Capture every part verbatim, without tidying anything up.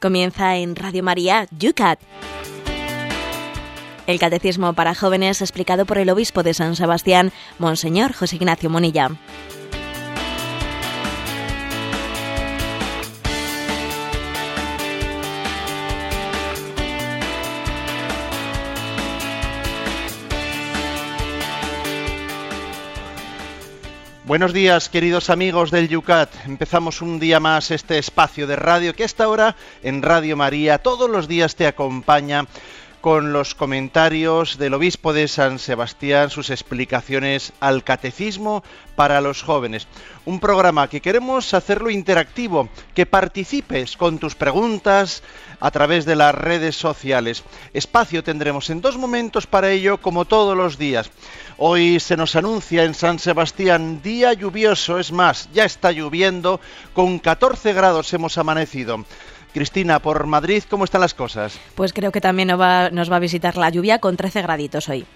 Comienza en Radio María, YouCat. El Catecismo para Jóvenes explicado por el obispo de San Sebastián, Monseñor José Ignacio Munilla. Buenos días, queridos amigos del YouCat. Empezamos un día más este espacio de radio que hasta ahora en Radio María todos los días te acompaña con los comentarios del obispo de San Sebastián, sus explicaciones al Catecismo para los Jóvenes. Un programa que queremos hacerlo interactivo, que participes con tus preguntas a través de las redes sociales. Espacio tendremos en dos momentos para ello, como todos los días. Hoy se nos anuncia en San Sebastián día lluvioso, es más, ya está lloviendo, con catorce grados hemos amanecido. Cristina, por Madrid, ¿cómo están las cosas? Pues creo que también nos va, nos va a visitar la lluvia con trece graditos hoy.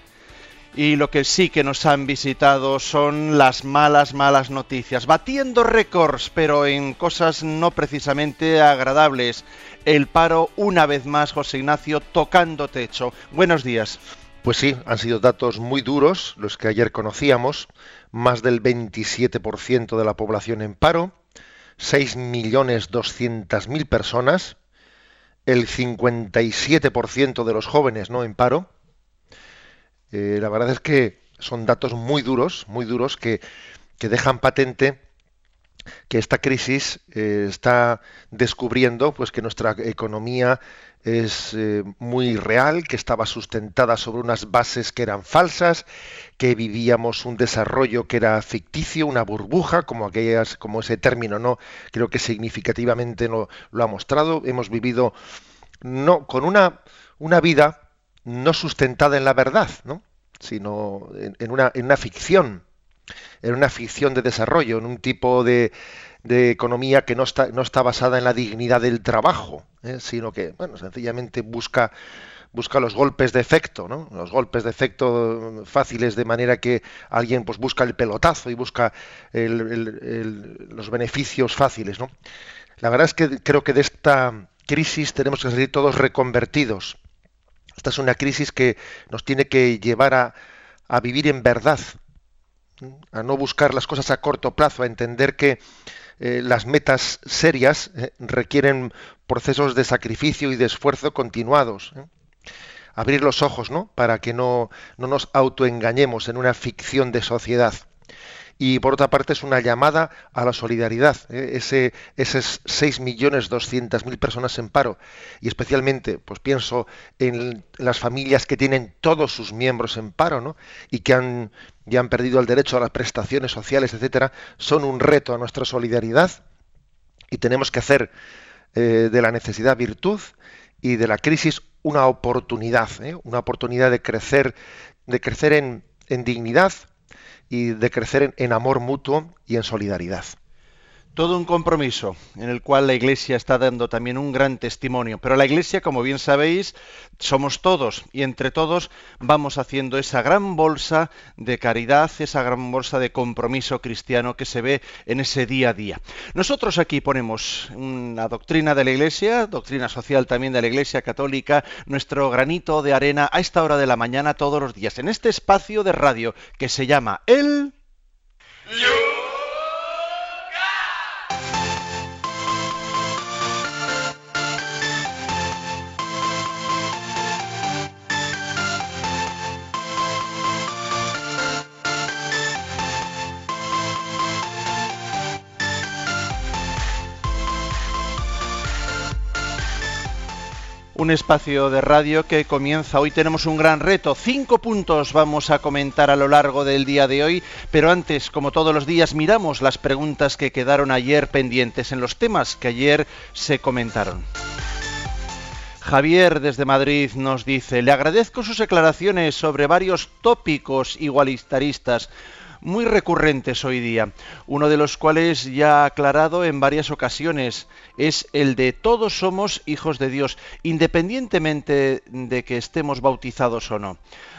Y lo que sí que nos han visitado son las malas, malas noticias. Batiendo récords, pero en cosas no precisamente agradables. El paro, una vez más, José Ignacio, tocando techo. Buenos días. Pues sí, han sido datos muy duros los que ayer conocíamos. Más del veintisiete por ciento de la población en paro. seis millones doscientas mil personas, el cincuenta y siete por ciento de los jóvenes no en paro. Eh, la verdad es que son datos muy duros, muy duros, que, que dejan patente que esta crisis eh, está descubriendo pues que nuestra economía es eh, muy real, que estaba sustentada sobre unas bases que eran falsas, que vivíamos un desarrollo que era ficticio, una burbuja, como aquellas, como ese término, ¿no? Creo que significativamente lo, lo ha mostrado. Hemos vivido no con una, una vida no sustentada en la verdad, ¿no? Sino en, en una en una ficción. En una ficción de desarrollo, en un tipo de, de economía que no está, no está basada en la dignidad del trabajo, ¿eh? Sino que, bueno, sencillamente busca, busca los golpes de efecto, ¿no? Los golpes de efecto fáciles, de manera que alguien pues busca el pelotazo y busca el, el, el, los beneficios fáciles, ¿no? La verdad es que creo que de esta crisis tenemos que salir todos reconvertidos. Esta es una crisis que nos tiene que llevar a, a vivir en verdad, a no buscar las cosas a corto plazo, a entender que eh, las metas serias eh, requieren procesos de sacrificio y de esfuerzo continuados, ¿eh? Abrir los ojos, ¿no? Para que no, no nos autoengañemos en una ficción de sociedad. Y por otra parte es una llamada a la solidaridad, ¿eh? Ese, esas seis millones doscientas mil personas en paro, y especialmente pues pienso en las familias que tienen todos sus miembros en paro, ¿no? Y que han, ya han perdido el derecho a las prestaciones sociales, etcétera, son un reto a nuestra solidaridad, y tenemos que hacer eh, de la necesidad virtud y de la crisis una oportunidad, ¿eh? Una oportunidad de crecer, de crecer en, en dignidad, y de crecer en, en amor mutuo y en solidaridad. Todo un compromiso en el cual la Iglesia está dando también un gran testimonio. Pero la Iglesia, como bien sabéis, somos todos, y entre todos vamos haciendo esa gran bolsa de caridad, esa gran bolsa de compromiso cristiano que se ve en ese día a día. Nosotros aquí ponemos una doctrina de la Iglesia, doctrina social también de la Iglesia católica, nuestro granito de arena a esta hora de la mañana todos los días, en este espacio de radio que se llama El... Yo. Un espacio de radio que comienza. Hoy tenemos un gran reto. Cinco puntos vamos a comentar a lo largo del día de hoy. Pero antes, como todos los días, miramos las preguntas que quedaron ayer pendientes en los temas que ayer se comentaron. Javier, desde Madrid, nos dice: le agradezco sus declaraciones sobre varios tópicos igualitaristas, muy recurrentes hoy día, uno de los cuales ya ha aclarado en varias ocasiones, es el de todos somos hijos de Dios, independientemente de que estemos bautizados o no.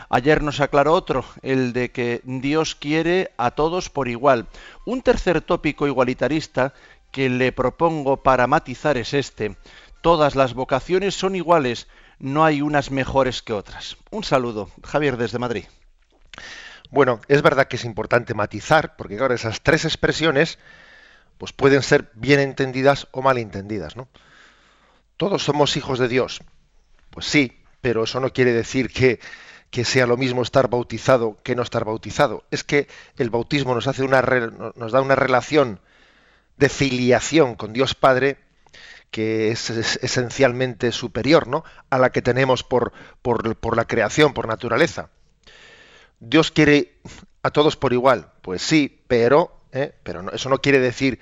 Ayer nos aclaró otro, el de que Dios quiere a todos por igual. Un tercer tópico igualitarista que le propongo para matizar es este: Todas las vocaciones son iguales, no hay unas mejores que otras. Un saludo, Javier, desde Madrid. Bueno, es verdad que es importante matizar, porque claro, esas tres expresiones pues pueden ser bien entendidas o mal entendidas, ¿no? Todos somos hijos de Dios. Pues sí, pero eso no quiere decir que, que sea lo mismo estar bautizado que no estar bautizado. Es que el bautismo nos hace una nos da una relación de filiación con Dios Padre que es, es esencialmente superior, ¿no?, a la que tenemos por, por, por la creación, por naturaleza. Dios quiere a todos por igual. Pues sí, pero, ¿eh? pero no, eso no quiere decir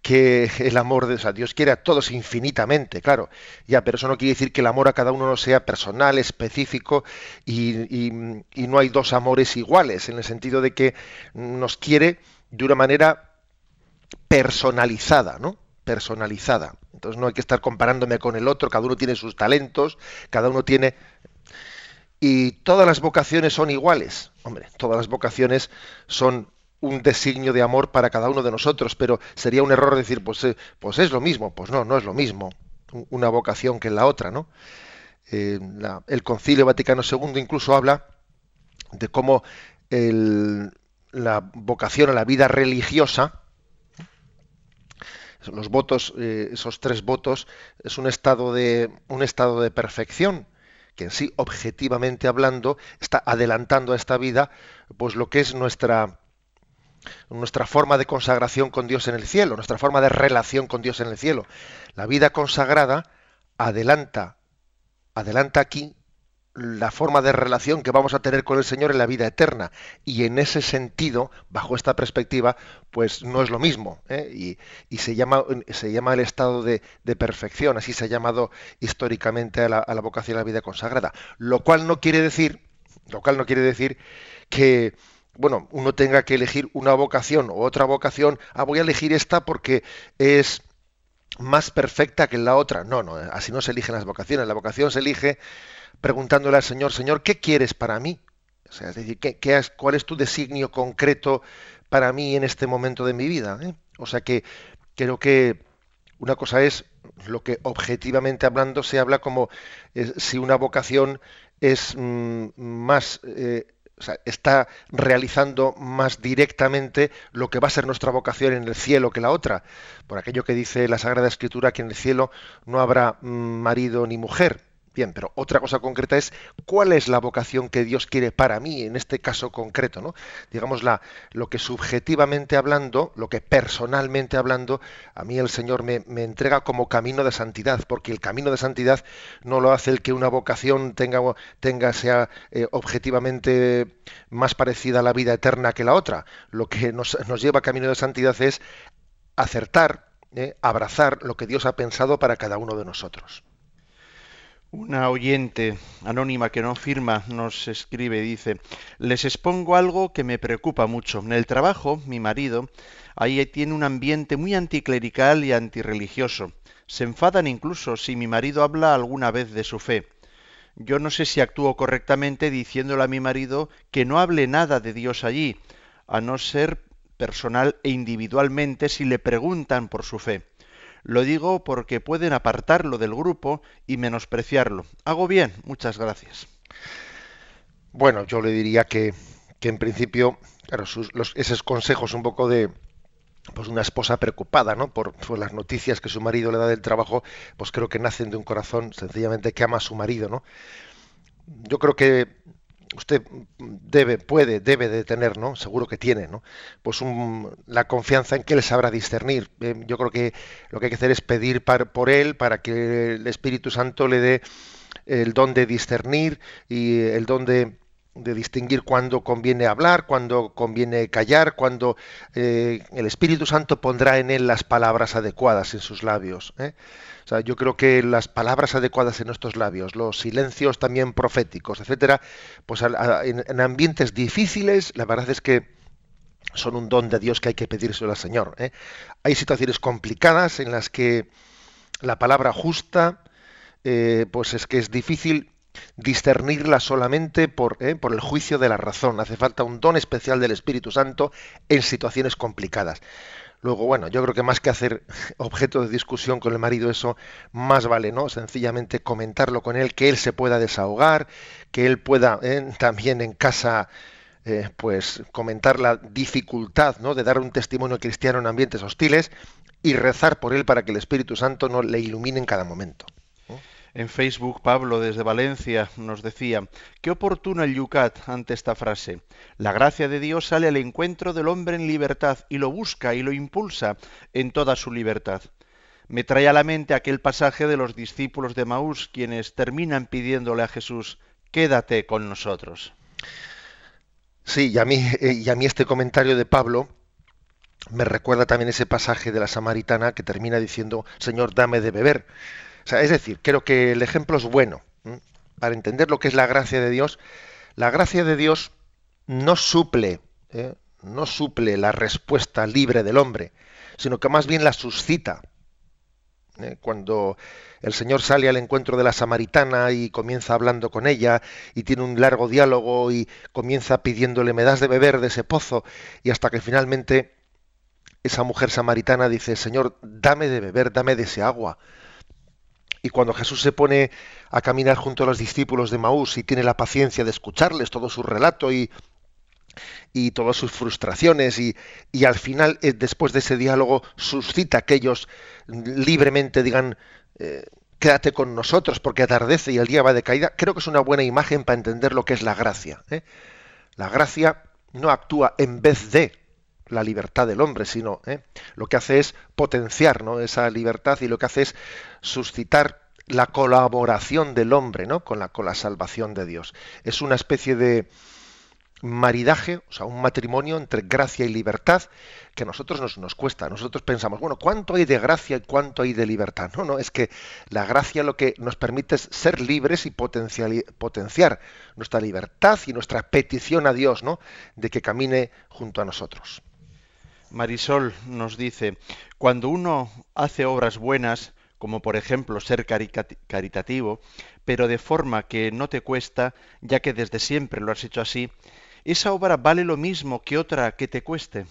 que el amor de o sea, Dios quiere a todos infinitamente, claro. Ya, pero eso no quiere decir que el amor a cada uno no sea personal, específico, y, y, y no hay dos amores iguales, en el sentido de que nos quiere de una manera personalizada, ¿no? Personalizada. Entonces no hay que estar comparándome con el otro, cada uno tiene sus talentos, cada uno tiene... Y todas las vocaciones son iguales. Hombre, todas las vocaciones son un designio de amor para cada uno de nosotros, pero sería un error decir, pues, eh, pues es lo mismo. Pues no, no es lo mismo una vocación que la otra, ¿no? Eh, la, el Concilio Vaticano segundo incluso habla de cómo el, la vocación a la vida religiosa, los votos, eh, esos tres votos, es un estado de un estado de perfección que en sí, objetivamente hablando, está adelantando a esta vida, pues lo que es nuestra nuestra forma de consagración con Dios en el cielo, nuestra forma de relación con Dios en el cielo. La vida consagrada adelanta, adelanta aquí la forma de relación que vamos a tener con el Señor en la vida eterna. Y en ese sentido, bajo esta perspectiva, pues no es lo mismo, ¿eh? Y, y se llama, se llama el estado de, de perfección, así se ha llamado históricamente a la, a la vocación a la vida consagrada. Lo cual no quiere decir, lo cual no quiere decir que bueno, uno tenga que elegir una vocación o otra vocación, ah, voy a elegir esta porque es más perfecta que la otra. No, no, así no se eligen las vocaciones. La vocación se elige preguntándole al Señor, Señor, ¿qué quieres para mí? O sea, es decir, ¿qué, qué has, ¿cuál es tu designio concreto para mí en este momento de mi vida? ¿eh? O sea que creo que una cosa es lo que objetivamente hablando se habla como eh, si una vocación es mm, más... Eh, O sea, está realizando más directamente lo que va a ser nuestra vocación en el cielo que la otra. Por aquello que dice la Sagrada Escritura, que en el cielo no habrá marido ni mujer. Bien, pero otra cosa concreta es cuál es la vocación que Dios quiere para mí en este caso concreto, ¿no? Digamos, la, lo que subjetivamente hablando, lo que personalmente hablando, a mí el Señor me, me entrega como camino de santidad, porque el camino de santidad no lo hace el que una vocación tenga, tenga sea eh, objetivamente más parecida a la vida eterna que la otra. Lo que nos, nos lleva a camino de santidad es acertar, eh, abrazar lo que Dios ha pensado para cada uno de nosotros. Una oyente anónima que no firma nos escribe y dice: les expongo algo que me preocupa mucho. En el trabajo, mi marido, ahí tiene un ambiente muy anticlerical y antirreligioso. Se enfadan incluso si mi marido habla alguna vez de su fe. Yo no sé si actúo correctamente diciéndole a mi marido que no hable nada de Dios allí, a no ser personal e individualmente si le preguntan por su fe. Lo digo porque pueden apartarlo del grupo y menospreciarlo. Hago bien, muchas gracias. Bueno, yo le diría que, que en principio, claro, sus, los, esos consejos un poco de pues una esposa preocupada, ¿no?, por, por las noticias que su marido le da del trabajo, pues creo que nacen de un corazón sencillamente que ama a su marido, ¿no? Yo creo que usted debe, puede, debe de tener, ¿no? Seguro que tiene, ¿no? Pues un, la confianza en que él sabrá discernir. Eh, yo creo que lo que hay que hacer es pedir par, por él para que el Espíritu Santo le dé el don de discernir y el don de, de distinguir cuándo conviene hablar, cuándo conviene callar, cuándo eh, el Espíritu Santo pondrá en él las palabras adecuadas en sus labios, ¿eh? O sea, yo creo que las palabras adecuadas en nuestros labios, los silencios también proféticos, etcétera, pues a, a, en, en ambientes difíciles, la verdad es que son un don de Dios que hay que pedírselo al Señor, ¿eh? Hay situaciones complicadas en las que la palabra justa, eh, pues es que es difícil discernirla solamente por, ¿eh? por el juicio de la razón. Hace falta un don especial del Espíritu Santo en situaciones complicadas. Luego, bueno, yo creo que más que hacer objeto de discusión con el marido, eso más vale, ¿no? Sencillamente comentarlo con él, que él se pueda desahogar, que él pueda eh, también en casa, eh, pues, comentar la dificultad, ¿no?, de dar un testimonio cristiano en ambientes hostiles y rezar por él para que el Espíritu Santo no le ilumine en cada momento. En Facebook, Pablo, desde Valencia, nos decía: qué oportuno el YouCat ante esta frase. La gracia de Dios sale al encuentro del hombre en libertad y lo busca y lo impulsa en toda su libertad. Me trae a la mente aquel pasaje de los discípulos de Emaús, quienes terminan pidiéndole a Jesús: quédate con nosotros. Sí, y a mí, y a mí este comentario de Pablo me recuerda también ese pasaje de la samaritana que termina diciendo: Señor, dame de beber. O sea, es decir, creo que el ejemplo es bueno, ¿eh? Para entender lo que es la gracia de Dios. La gracia de Dios no suple, ¿eh? no suple la respuesta libre del hombre, sino que más bien la suscita. ¿eh? Cuando el Señor sale al encuentro de la samaritana y comienza hablando con ella, y tiene un largo diálogo, y comienza pidiéndole: me das de beber de ese pozo, y hasta que finalmente esa mujer samaritana dice: Señor, dame de beber, dame de ese agua. Y cuando Jesús se pone a caminar junto a los discípulos de Emaús y tiene la paciencia de escucharles todo su relato y, y todas sus frustraciones, y, y al final, después de ese diálogo, suscita que ellos libremente digan: eh, quédate con nosotros porque atardece y el día va de caída. Creo que es una buena imagen para entender lo que es la gracia, ¿eh? La gracia no actúa en vez de la libertad del hombre, sino ¿eh? lo que hace es potenciar, ¿no?, esa libertad, y lo que hace es suscitar la colaboración del hombre, ¿no?, con la, con la salvación de Dios. Es una especie de maridaje, o sea, un matrimonio entre gracia y libertad, que a nosotros nos, nos cuesta. Nosotros pensamos: bueno, ¿cuánto hay de gracia y cuánto hay de libertad? No, no, es que la gracia lo que nos permite es ser libres y potenciar nuestra libertad y nuestra petición a Dios, ¿no?, de que camine junto a nosotros. Marisol nos dice: cuando uno hace obras buenas, como por ejemplo ser caritativo, pero de forma que no te cuesta, ya que desde siempre lo has hecho así, ¿esa obra vale lo mismo que otra que te cueste?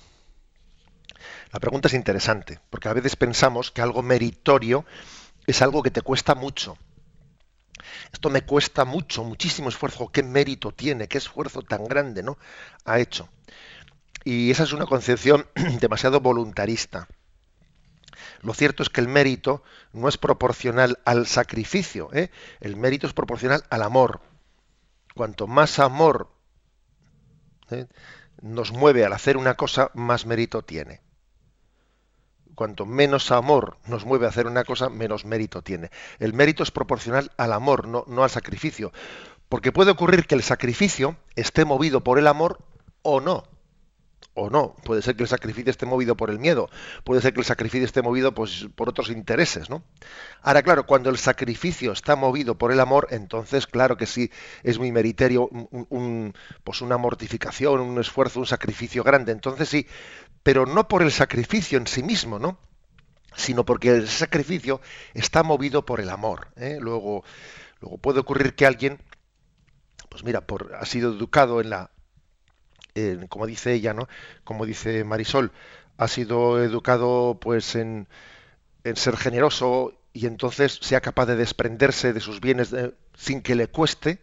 La pregunta es interesante, porque a veces pensamos que algo meritorio es algo que te cuesta mucho. Esto me cuesta mucho, muchísimo esfuerzo. ¿Qué mérito tiene? ¿Qué esfuerzo tan grande, ¿no?, ha hecho? Y esa es una concepción demasiado voluntarista. Lo cierto es que el mérito no es proporcional al sacrificio, ¿eh? El mérito es proporcional al amor. Cuanto más amor ¿eh? nos mueve al hacer una cosa, más mérito tiene. Cuanto menos amor nos mueve a hacer una cosa, menos mérito tiene. El mérito es proporcional al amor, no, no al sacrificio. Porque puede ocurrir que el sacrificio esté movido por el amor o no. O no, puede ser que el sacrificio esté movido por el miedo, puede ser que el sacrificio esté movido, pues, por otros intereses, ¿no? Ahora, claro, cuando el sacrificio está movido por el amor, entonces, claro que sí, es muy meritorio, un, un, pues una mortificación, un esfuerzo, un sacrificio grande, entonces sí, pero no por el sacrificio en sí mismo, ¿no?, sino porque el sacrificio está movido por el amor, ¿eh? Luego, luego puede ocurrir que alguien, pues mira, por, ha sido educado en la... Eh, como dice ella, ¿no?, como dice Marisol, ha sido educado pues en, en ser generoso, y entonces sea capaz de desprenderse de sus bienes de, sin que le cueste,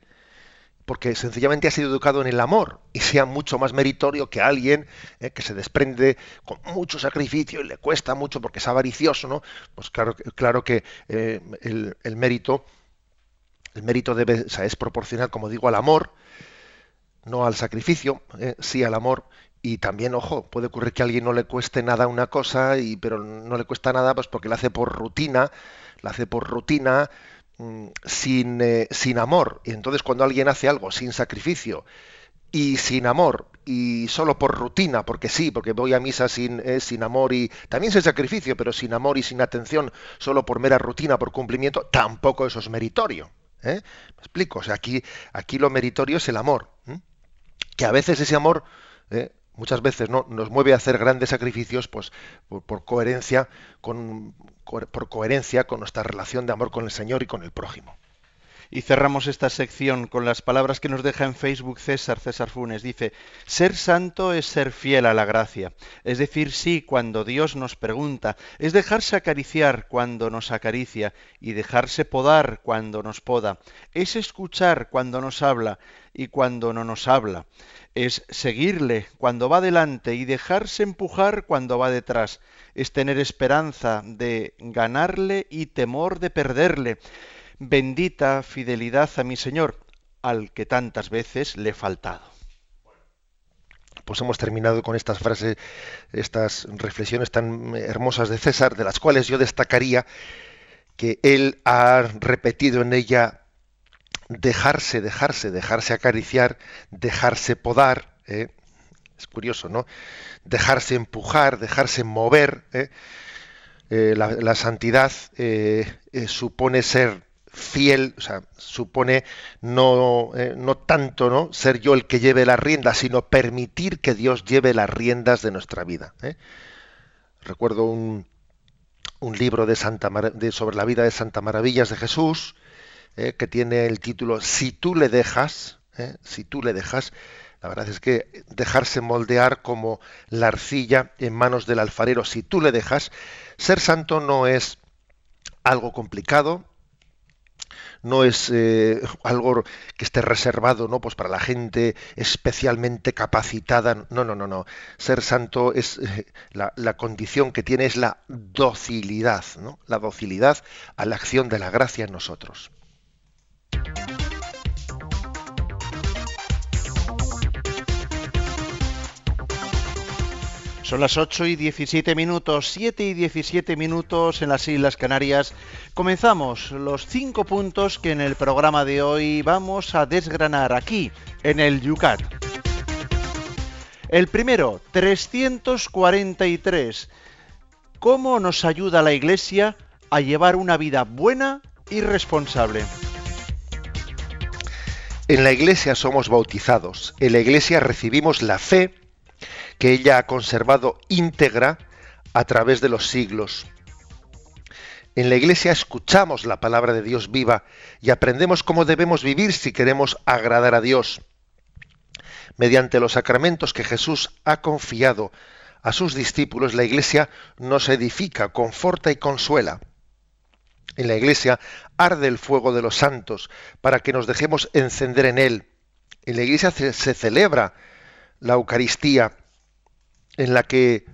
porque sencillamente ha sido educado en el amor, y sea mucho más meritorio que alguien eh, que se desprende con mucho sacrificio y le cuesta mucho porque es avaricioso, ¿no? Pues claro, claro que eh, el, el mérito, el mérito debe, o sea, es proporcional, como digo, al amor, no al sacrificio, eh, sí al amor. Y también, ojo, puede ocurrir que a alguien no le cueste nada una cosa, y pero no le cuesta nada pues porque la hace por rutina, la hace por rutina mmm, sin, eh, sin amor. Y entonces cuando alguien hace algo sin sacrificio y sin amor, y solo por rutina, porque sí, porque voy a misa sin, eh, sin amor, y también sin sacrificio, pero sin amor y sin atención, solo por mera rutina, por cumplimiento, tampoco eso es meritorio, ¿eh? Me explico, o sea, aquí, aquí lo meritorio es el amor. ¿eh? Que a veces ese amor, eh, muchas veces, ¿no?, nos mueve a hacer grandes sacrificios, pues por, por coherencia con por coherencia con nuestra relación de amor con el Señor y con el prójimo. Y cerramos esta sección con las palabras que nos deja en Facebook César, César Funes. Dice, ser santo es ser fiel a la gracia. Es decir, sí cuando Dios nos pregunta, es dejarse acariciar cuando nos acaricia y dejarse podar cuando nos poda. Es escuchar cuando nos habla y cuando no nos habla. Es seguirle cuando va delante y dejarse empujar cuando va detrás. Es tener esperanza de ganarle y temor de perderle. Bendita fidelidad a mi Señor, al que tantas veces le he faltado. Pues hemos terminado con estas frases, estas reflexiones tan hermosas de César, de las cuales yo destacaría que él ha repetido en ella dejarse, dejarse, dejarse acariciar, dejarse podar, ¿eh? Es curioso, ¿no? Dejarse empujar, dejarse mover, ¿eh? Eh, la, la santidad eh, eh, supone ser fiel, o sea, supone no, eh, no tanto, ¿no?, ser yo el que lleve las riendas, sino permitir que Dios lleve las riendas de nuestra vida, ¿eh? Recuerdo un, un libro de Santa Mar- de, sobre la vida de Santa Maravillas de Jesús, Eh, que tiene el título Si tú le dejas, eh, si tú le dejas, la verdad es que dejarse moldear como la arcilla en manos del alfarero, si tú le dejas, ser santo no es algo complicado, no es eh, algo que esté reservado, ¿no?, pues para la gente especialmente capacitada, no, no, no, no, ser santo es eh, la, la condición que tiene es la docilidad, ¿no?, la docilidad a la acción de la gracia en nosotros. Son las ocho y diecisiete minutos, siete y diecisiete minutos en las Islas Canarias. Comenzamos los cinco puntos que en el programa de hoy vamos a desgranar aquí, en el YouCat. El primero, trescientos cuarenta y tres. ¿Cómo nos ayuda la Iglesia a llevar una vida buena y responsable? En la Iglesia somos bautizados, en la Iglesia recibimos la fe que ella ha conservado íntegra a través de los siglos. En la Iglesia escuchamos la palabra de Dios viva y aprendemos cómo debemos vivir si queremos agradar a Dios. Mediante los sacramentos que Jesús ha confiado a sus discípulos, la Iglesia nos edifica, conforta y consuela. En la Iglesia arde el fuego de los santos para que nos dejemos encender en él. En la Iglesia se celebra la Eucaristía, en la que,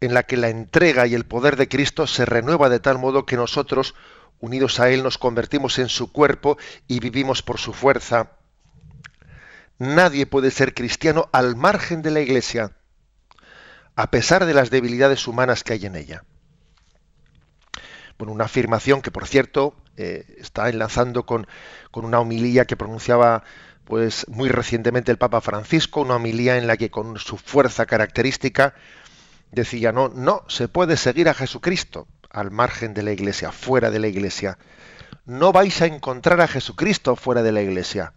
en la que la entrega y el poder de Cristo se renueva de tal modo que nosotros, unidos a él, nos convertimos en su cuerpo y vivimos por su fuerza. Nadie puede ser cristiano al margen de la Iglesia, a pesar de las debilidades humanas que hay en ella. Bueno, una afirmación que, por cierto, eh, está enlazando con, con una homilía que pronunciaba pues muy recientemente el Papa Francisco, una homilía en la que con su fuerza característica decía, no, no se puede seguir a Jesucristo al margen de la Iglesia, fuera de la Iglesia. No vais a encontrar a Jesucristo fuera de la Iglesia.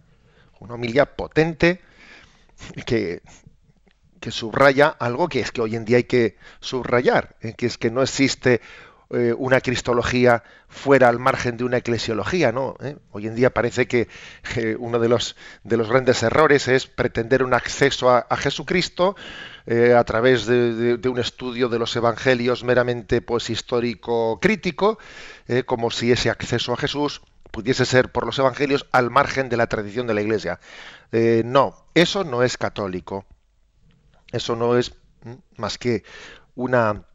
Una homilía potente que, que subraya algo que es que hoy en día hay que subrayar, que es que no existe una cristología fuera al margen de una eclesiología, ¿no? ¿Eh? Hoy en día parece que eh, uno de los, de los grandes errores es pretender un acceso a, a Jesucristo eh, a través de, de, de un estudio de los evangelios meramente pues, histórico-crítico, eh, como si ese acceso a Jesús pudiese ser por los evangelios al margen de la tradición de la Iglesia. Eh, no, eso no es católico. Eso no es más que una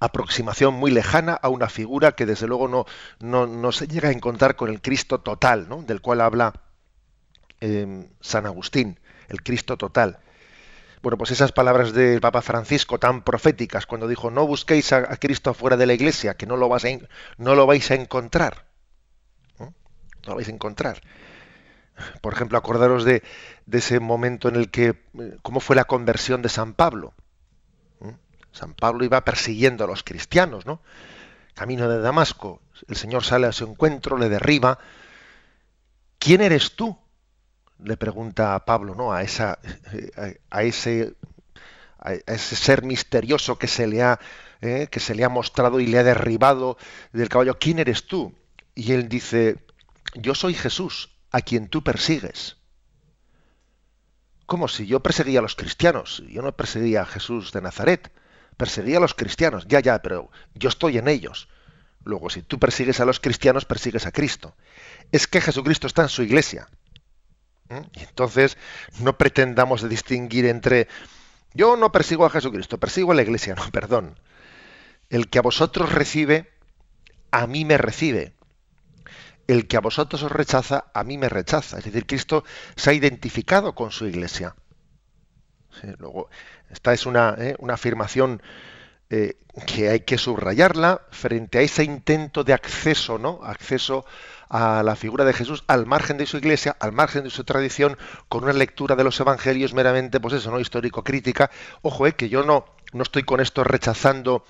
aproximación muy lejana a una figura que desde luego no, no, no se llega a encontrar con el Cristo total, ¿no?, del cual habla eh, San Agustín, el Cristo total. Bueno, pues esas palabras del Papa Francisco tan proféticas, cuando dijo, no busquéis a, a Cristo fuera de la Iglesia, que no lo, vas a, no lo vais a encontrar. ¿No? No lo vais a encontrar. Por ejemplo, acordaros de, de ese momento en el que, cómo fue la conversión de San Pablo. San Pablo iba persiguiendo a los cristianos, ¿no? Camino de Damasco, el Señor sale a su encuentro, le derriba. ¿Quién eres tú?, le pregunta a Pablo, ¿no?, a esa, a ese, a ese ser misterioso que se le ha, eh, que se le ha mostrado y le ha derribado del caballo. ¿Quién eres tú? Y él dice, yo soy Jesús, a quien tú persigues. Como si yo perseguía a los cristianos, yo no perseguía a Jesús de Nazaret, perseguía a los cristianos, ya, ya, pero yo estoy en ellos. Luego, si tú persigues a los cristianos, persigues a Cristo. Es que Jesucristo está en su iglesia. ¿Mm? Y entonces, no pretendamos distinguir entre, yo no persigo a Jesucristo, persigo a la iglesia, no, perdón. El que a vosotros recibe, a mí me recibe. El que a vosotros os rechaza, a mí me rechaza. Es decir, Cristo se ha identificado con su iglesia. Sí, luego, esta es una, eh, una afirmación eh, que hay que subrayarla frente a ese intento de acceso, ¿no? Acceso a la figura de Jesús al margen de su iglesia, al margen de su tradición, con una lectura de los evangelios meramente, pues eso, ¿no? Histórico-crítica. Ojo, eh, que yo no, no estoy con esto rechazando.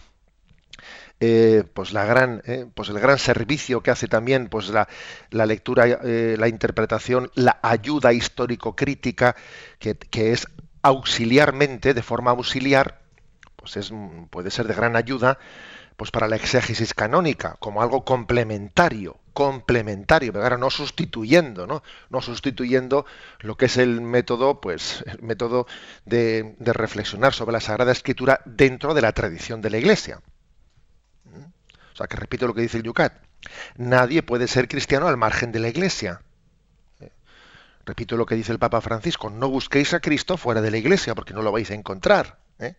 Eh, pues la gran, eh, pues el gran servicio que hace también, pues la, la lectura, eh, la interpretación, la ayuda histórico-crítica, que, que es auxiliarmente, de forma auxiliar, pues es, puede ser de gran ayuda, pues para la exégesis canónica, como algo complementario, complementario, pero ahora no sustituyendo, ¿no? No sustituyendo lo que es el método, pues, el método de, de reflexionar sobre la Sagrada Escritura dentro de la tradición de la Iglesia. O sea, que repito lo que dice el YouCat. Nadie puede ser cristiano al margen de la Iglesia. Repito lo que dice el Papa Francisco. No busquéis a Cristo fuera de la Iglesia, porque no lo vais a encontrar. ¿Eh?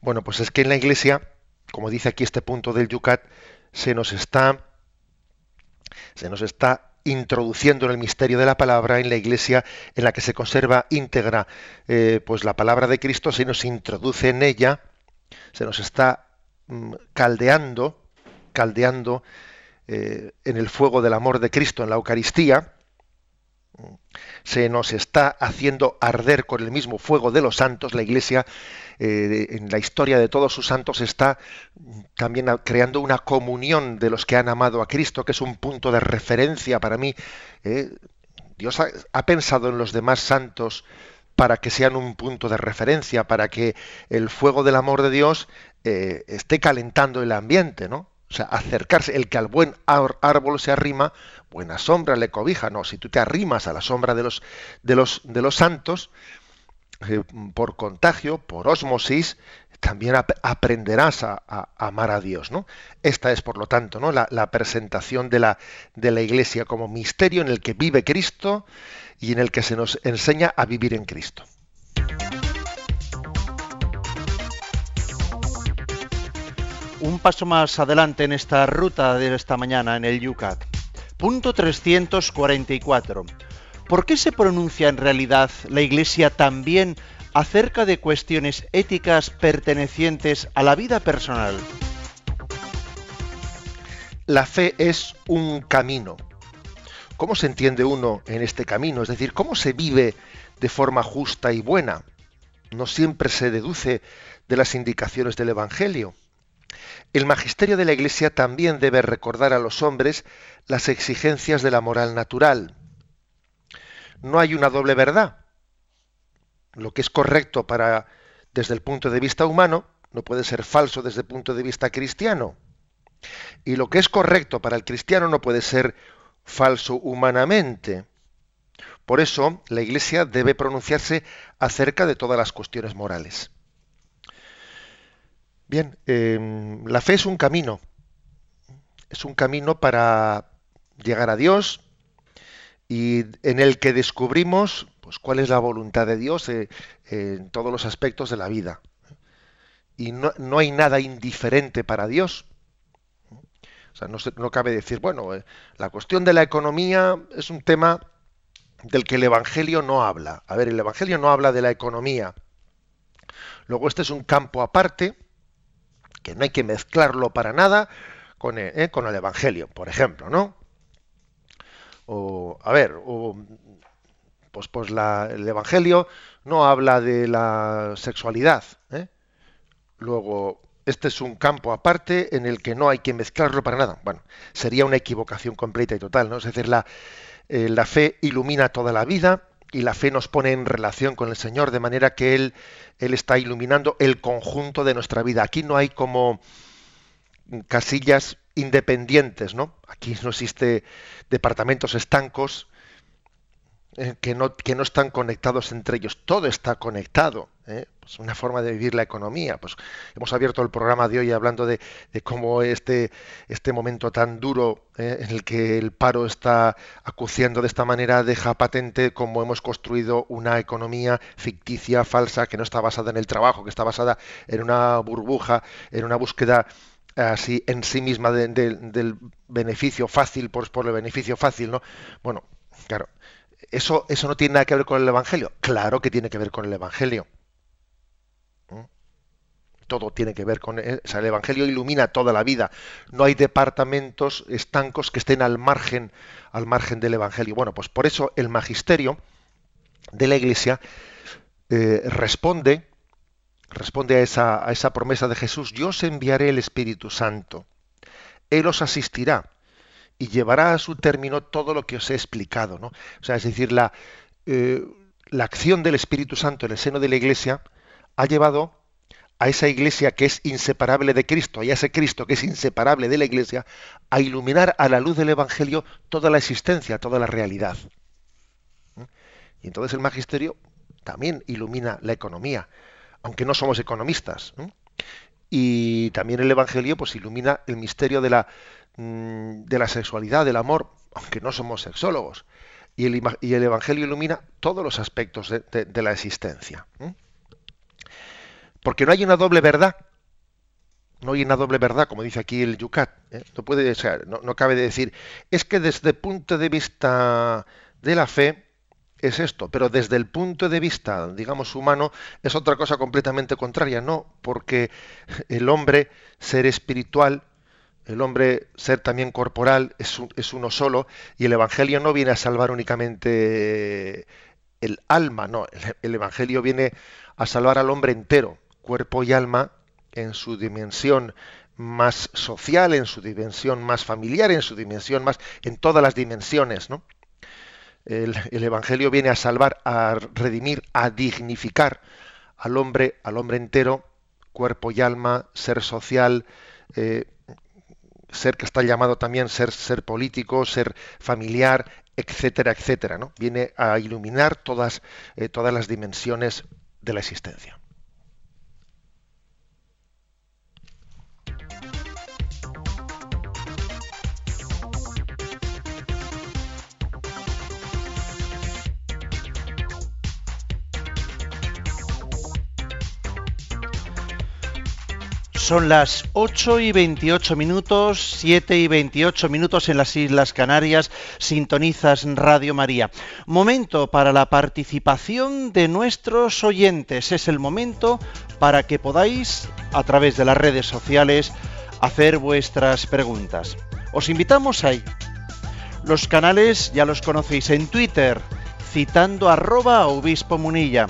Bueno, pues es que en la Iglesia, como dice aquí este punto del YouCat, se nos está, se nos está introduciendo en el misterio de la palabra, en la Iglesia en la que se conserva íntegra, eh, pues la palabra de Cristo, se nos introduce en ella, se nos está caldeando, caldeando eh, en el fuego del amor de Cristo en la Eucaristía, se nos está haciendo arder con el mismo fuego de los santos. La Iglesia, eh, en la historia de todos sus santos, está también creando una comunión de los que han amado a Cristo, que es un punto de referencia para mí. Eh, Dios ha, ha pensado en los demás santos para que sean un punto de referencia, para que el fuego del amor de Dios eh, esté calentando el ambiente, ¿no? O sea, acercarse, el que al buen árbol se arrima, buena sombra le cobija. No, si tú te arrimas a la sombra de los, de los, de los santos, eh, por contagio, por ósmosis, también ap- aprenderás a, a, a amar a Dios, ¿no? Esta es, por lo tanto, ¿no?, la, la presentación de la, de la Iglesia como misterio en el que vive Cristo, y en el que se nos enseña a vivir en Cristo. Un paso más adelante en esta ruta de esta mañana en el YouCat. Punto trescientos cuarenta y cuatro. ¿Por qué se pronuncia en realidad la Iglesia también acerca de cuestiones éticas pertenecientes a la vida personal? La fe es un camino. ¿Cómo se entiende uno en este camino? Es decir, ¿cómo se vive de forma justa y buena? No siempre se deduce de las indicaciones del Evangelio. El magisterio de la Iglesia también debe recordar a los hombres las exigencias de la moral natural. No hay una doble verdad. Lo que es correcto para, desde el punto de vista humano, no puede ser falso desde el punto de vista cristiano. Y lo que es correcto para el cristiano no puede ser falso humanamente. Por eso, la Iglesia debe pronunciarse acerca de todas las cuestiones morales. Bien, eh, la fe es un camino. Es un camino para llegar a Dios, y en el que descubrimos, pues, cuál es la voluntad de Dios eh, eh, en todos los aspectos de la vida. Y no, no hay nada indiferente para Dios. O sea, no, se, no cabe decir, bueno, eh, la cuestión de la economía es un tema del que el Evangelio no habla. A ver, el Evangelio no habla de la economía. Luego, este es un campo aparte, que no hay que mezclarlo para nada con el, eh, con el Evangelio, por ejemplo, ¿no? O, a ver, o, pues, pues la, el Evangelio no habla de la sexualidad, ¿eh? Luego, este es un campo aparte en el que no hay que mezclarlo para nada. Bueno, sería una equivocación completa y total, ¿no? Es decir, la, eh, la fe ilumina toda la vida, y la fe nos pone en relación con el Señor, de manera que Él, Él está iluminando el conjunto de nuestra vida. Aquí no hay como casillas independientes, ¿no? Aquí no existe departamentos estancos eh, que, no, que no están conectados entre ellos. Todo está conectado, ¿eh? Pues una forma de vivir la economía. Pues hemos abierto el programa de hoy hablando de, de cómo este, este momento tan duro eh, en el que el paro está acuciando de esta manera deja patente cómo hemos construido una economía ficticia, falsa, que no está basada en el trabajo, que está basada en una burbuja, en una búsqueda así en sí misma de, de, del beneficio fácil por, por el beneficio fácil, ¿no? Bueno, claro, eso, eso no tiene nada que ver con el Evangelio. Claro que tiene que ver con el Evangelio. ¿Mm? Todo tiene que ver con... O sea, el Evangelio ilumina toda la vida. No hay departamentos estancos que estén al margen, al margen del Evangelio. Bueno, pues por eso el magisterio de la Iglesia eh, responde... Responde a esa, a esa promesa de Jesús: yo os enviaré el Espíritu Santo, Él os asistirá y llevará a su término todo lo que os he explicado, ¿no? O sea, es decir, la, eh, la acción del Espíritu Santo en el seno de la Iglesia ha llevado a esa Iglesia que es inseparable de Cristo, y a ese Cristo que es inseparable de la Iglesia, a iluminar a la luz del Evangelio toda la existencia, toda la realidad. ¿Eh? Y entonces el magisterio también ilumina la economía, aunque no somos economistas, ¿eh? Y también el Evangelio pues ilumina el misterio de la, de la sexualidad, del amor, aunque no somos sexólogos, y el, y el Evangelio ilumina todos los aspectos de, de, de la existencia, ¿eh? Porque no hay una doble verdad, no hay una doble verdad, como dice aquí el YouCat, ¿eh? No puede, o sea, no, no cabe decir, es que desde el punto de vista de la fe es esto, pero desde el punto de vista, digamos, humano, es otra cosa completamente contraria. No, porque el hombre, ser espiritual, el hombre, ser también corporal, es, un, es uno solo, y el Evangelio no viene a salvar únicamente el alma, no, el, el Evangelio viene a salvar al hombre entero, cuerpo y alma, en su dimensión más social, en su dimensión más familiar, en su dimensión más, en todas las dimensiones, ¿no? El, el Evangelio viene a salvar, a redimir, a dignificar al hombre, al hombre entero, cuerpo y alma, ser social, eh, ser que está llamado también ser, ser político, ser familiar, etcétera, etcétera, ¿no? Viene a iluminar todas, eh, todas las dimensiones de la existencia. Son las ocho y veintiocho minutos, siete y veintiocho minutos en las Islas Canarias, sintonizas Radio María. Momento para la participación de nuestros oyentes. Es el momento para que podáis, a través de las redes sociales, hacer vuestras preguntas. Os invitamos ahí. Los canales ya los conocéis: en Twitter, citando arroba obispo Munilla.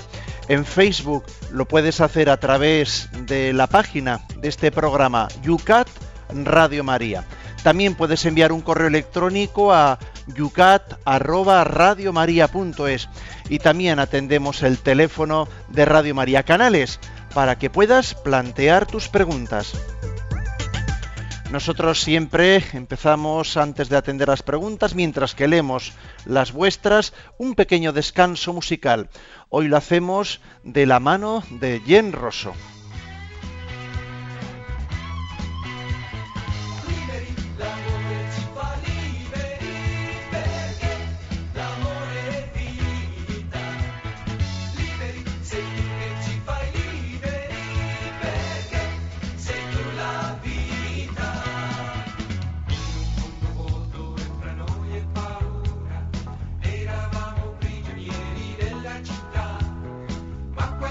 En Facebook lo puedes hacer a través de la página de este programa, YouCat Radio María. También puedes enviar un correo electrónico a youcat arroba radiomaria punto es, y también atendemos el teléfono de Radio María. Canales para que puedas plantear tus preguntas. Nosotros siempre empezamos antes de atender las preguntas, mientras que leemos las vuestras, un pequeño descanso musical. Hoy lo hacemos de la mano de Jen Rosso.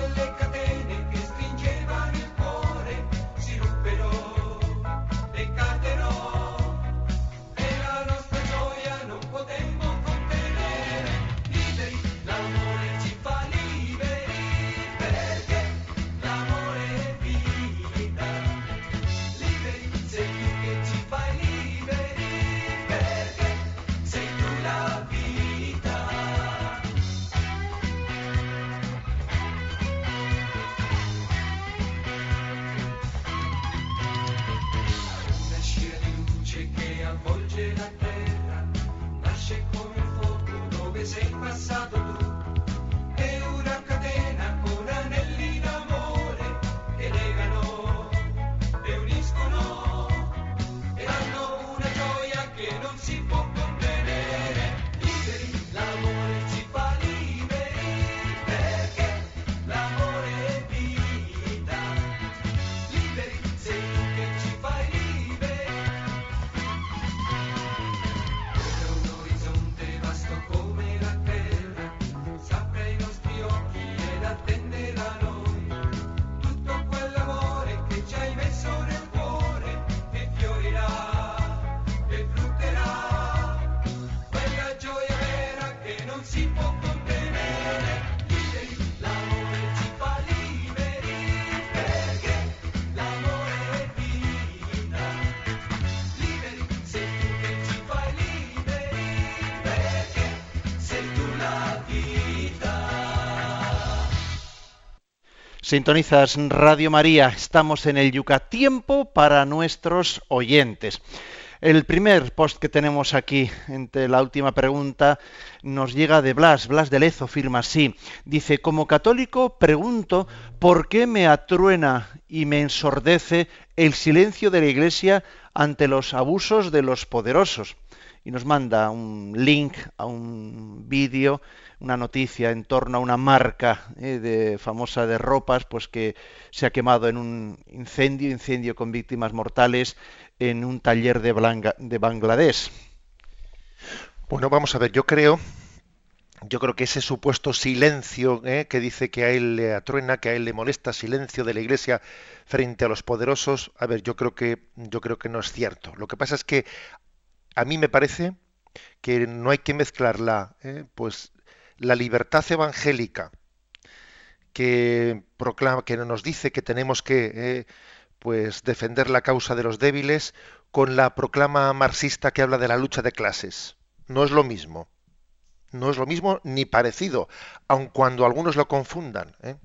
Quelle catene che stringeva Sintonizas Radio María, estamos en el YouCat, tiempo para nuestros oyentes. El primer post que tenemos aquí, entre la última pregunta, nos llega de Blas, Blas de Lezo, firma así. Dice, como católico pregunto por qué me atruena y me ensordece el silencio de la Iglesia ante los abusos de los poderosos. Y nos manda un link a un vídeo, una noticia en torno a una marca eh, de, famosa de ropas, pues que se ha quemado en un incendio, incendio con víctimas mortales en un taller de, Blanga, de Bangladesh. Bueno, vamos a ver, yo creo, yo creo que ese supuesto silencio eh, que dice que a él le atruena, que a él le molesta, silencio de la Iglesia frente a los poderosos, a ver, yo creo que, yo creo que no es cierto. Lo que pasa es que a mí me parece que no hay que mezclar la, eh, pues, la libertad evangélica que proclama, que nos dice que tenemos que eh, pues defender la causa de los débiles, con la proclama marxista que habla de la lucha de clases. No es lo mismo, no es lo mismo ni parecido, aun cuando algunos lo confundan, ¿eh?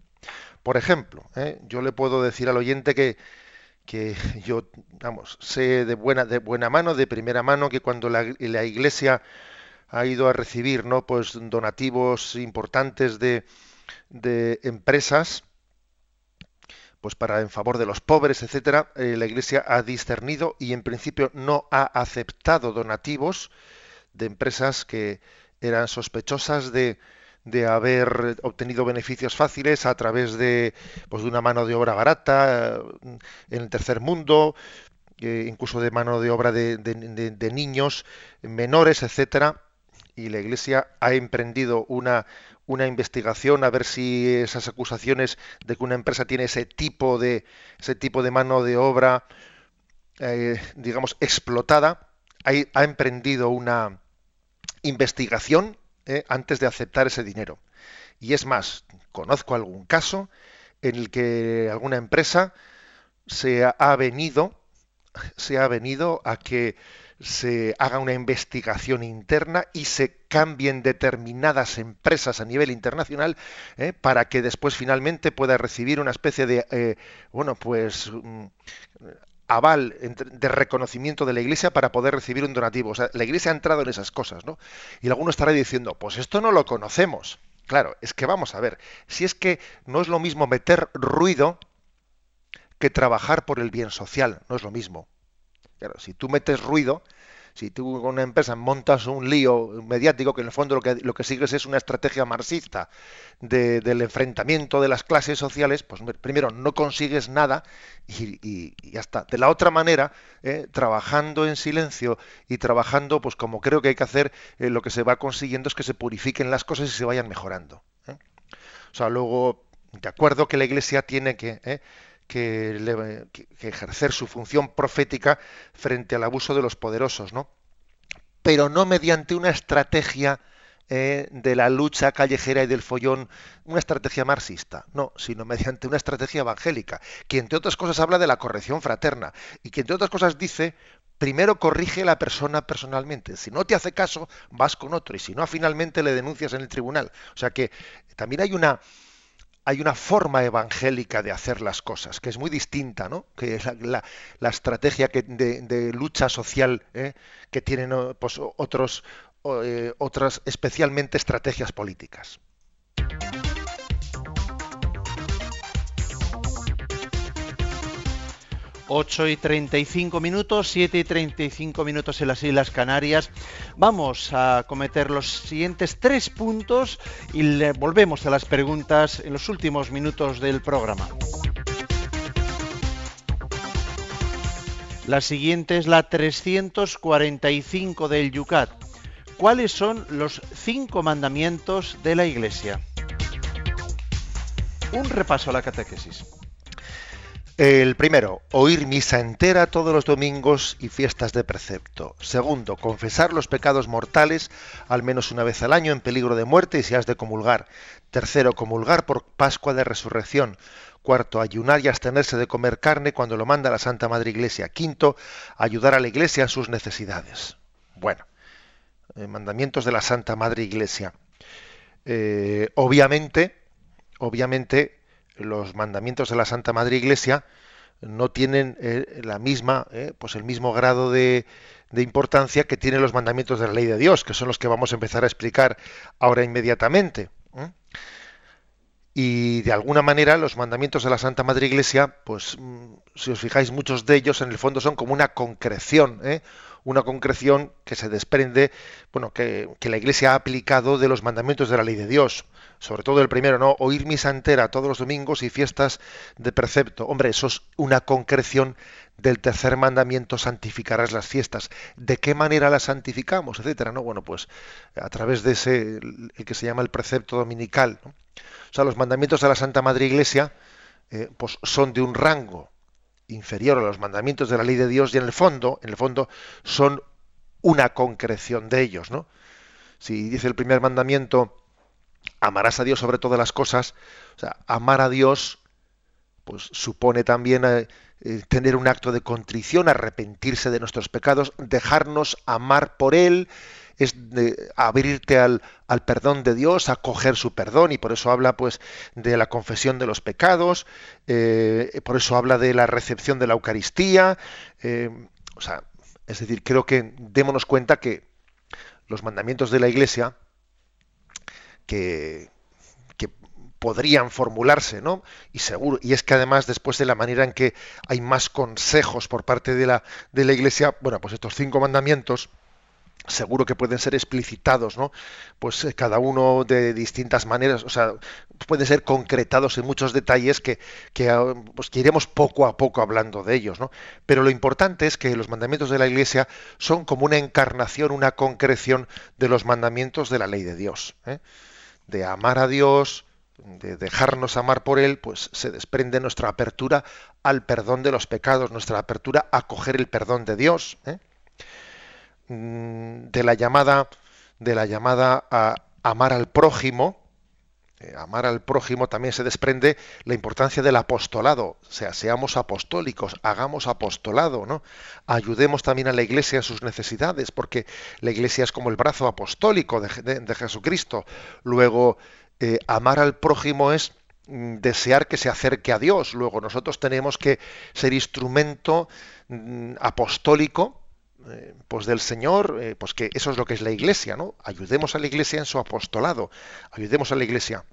Por ejemplo, ¿eh? yo le puedo decir al oyente que que yo, vamos, sé de buena, de buena mano, de primera mano, que cuando la, la Iglesia ha ido a recibir, ¿no?, pues donativos importantes de, de empresas, pues para en favor de los pobres, etcétera, eh, la Iglesia ha discernido y en principio no ha aceptado donativos de empresas que eran sospechosas de de haber obtenido beneficios fáciles a través de, pues, de una mano de obra barata en el tercer mundo, eh, incluso de mano de obra de, de, de, de niños menores, etcétera. Y la Iglesia ha emprendido una, una investigación a ver si esas acusaciones de que una empresa tiene ese tipo de, ese tipo de mano de obra, eh, digamos, explotada, ha, ha emprendido una investigación Eh, antes de aceptar ese dinero. Y es más, conozco algún caso en el que alguna empresa se ha venido, se ha venido a que se haga una investigación interna y se cambien determinadas empresas a nivel internacional eh, para que después finalmente pueda recibir una especie de, eh, bueno, pues... Mm, aval de reconocimiento de la Iglesia para poder recibir un donativo. O sea, la Iglesia ha entrado en esas cosas, ¿no? Y alguno estará diciendo, pues esto no lo conocemos. Claro, es que vamos a ver, si es que no es lo mismo meter ruido que trabajar por el bien social, no es lo mismo. Claro, si tú metes ruido, si tú con una empresa montas un lío mediático, que en el fondo lo que, lo que sigues es una estrategia marxista de, del enfrentamiento de las clases sociales, pues primero no consigues nada y, y, y ya está. De la otra manera, eh, trabajando en silencio y trabajando, pues como creo que hay que hacer, eh, lo que se va consiguiendo es que se purifiquen las cosas y se vayan mejorando, ¿eh? O sea, luego, de acuerdo que la Iglesia tiene que... Eh, Que, le, que, que ejercer su función profética frente al abuso de los poderosos, ¿no? Pero no mediante una estrategia eh, de la lucha callejera y del follón, una estrategia marxista, no, sino mediante una estrategia evangélica, que entre otras cosas habla de la corrección fraterna y que entre otras cosas dice, primero corrige a la persona personalmente, si no te hace caso, vas con otro y si no, finalmente le denuncias en el tribunal. O sea que también hay una... Hay una forma evangélica de hacer las cosas, que es muy distinta, ¿no? Que la, la, la estrategia que de, de lucha social, ¿eh?, que tienen, pues, otros, eh, otras, especialmente estrategias políticas. ocho y treinta y cinco minutos, siete y treinta y cinco minutos en las Islas Canarias. Vamos a cometer los siguientes tres puntos y le volvemos a las preguntas en los últimos minutos del programa. La siguiente es la trescientos cuarenta y cinco del YouCat. ¿Cuáles son los cinco mandamientos de la Iglesia? Un repaso a la catequesis. El primero, oír misa entera todos los domingos y fiestas de precepto. Segundo, confesar los pecados mortales al menos una vez al año en peligro de muerte y si has de comulgar. Tercero, comulgar por Pascua de Resurrección. Cuarto, ayunar y abstenerse de comer carne cuando lo manda la Santa Madre Iglesia. Quinto, ayudar a la Iglesia en sus necesidades. Bueno, eh, mandamientos de la Santa Madre Iglesia. Eh, obviamente, obviamente... los mandamientos de la Santa Madre Iglesia no tienen eh, la misma, eh, pues el mismo grado de, de importancia que tienen los mandamientos de la ley de Dios, que son los que vamos a empezar a explicar ahora inmediatamente. ¿eh? Y de alguna manera los mandamientos de la Santa Madre Iglesia, pues si os fijáis, muchos de ellos en el fondo son como una concreción, ¿eh? una concreción que se desprende, bueno, que, que la Iglesia ha aplicado de los mandamientos de la ley de Dios. Sobre todo el primero, ¿no? Oír misa entera todos los domingos y fiestas de precepto. Hombre, eso es una concreción del tercer mandamiento, santificarás las fiestas. ¿De qué manera las santificamos? Etcétera, ¿no? Bueno, pues a través de ese, el que se llama el precepto dominical, ¿no? O sea, los mandamientos de la Santa Madre Iglesia eh, pues son de un rango inferior a los mandamientos de la ley de Dios y en el fondo, en el fondo son una concreción de ellos, ¿no? Si dice el primer mandamiento, amarás a Dios sobre todas las cosas, o sea, amar a Dios pues supone también eh, eh, tener un acto de contrición, arrepentirse de nuestros pecados, dejarnos amar por Él, es de abrirte al, al perdón de Dios, acoger su perdón, y por eso habla pues de la confesión de los pecados, eh, por eso habla de la recepción de la Eucaristía, eh, o sea, es decir, creo que démonos cuenta que los mandamientos de la Iglesia que, que podrían formularse, ¿no? Y seguro, y es que además después de la manera en que hay más consejos por parte de la, de la Iglesia, bueno, pues estos cinco mandamientos seguro que pueden ser explicitados, ¿no? Pues cada uno de distintas maneras, o sea, pueden ser concretados en muchos detalles que, que, pues, que iremos poco a poco hablando de ellos, ¿no? Pero lo importante es que los mandamientos de la Iglesia son como una encarnación, una concreción de los mandamientos de la ley de Dios, ¿eh? De amar a Dios, de dejarnos amar por Él, pues se desprende nuestra apertura al perdón de los pecados, nuestra apertura a acoger el perdón de Dios, ¿eh? de la llamada de la llamada a amar al prójimo, eh, amar al prójimo también se desprende la importancia del apostolado, o sea, seamos apostólicos, hagamos apostolado, ¿no? Ayudemos también a la Iglesia en sus necesidades, porque la Iglesia es como el brazo apostólico de, de, de Jesucristo. Luego, eh, amar al prójimo es desear que se acerque a Dios. Luego, nosotros tenemos que ser instrumento mm, apostólico, Eh, pues del Señor, eh, pues que eso es lo que es la Iglesia, ¿no? Ayudemos a la Iglesia en su apostolado, ayudemos a la Iglesia.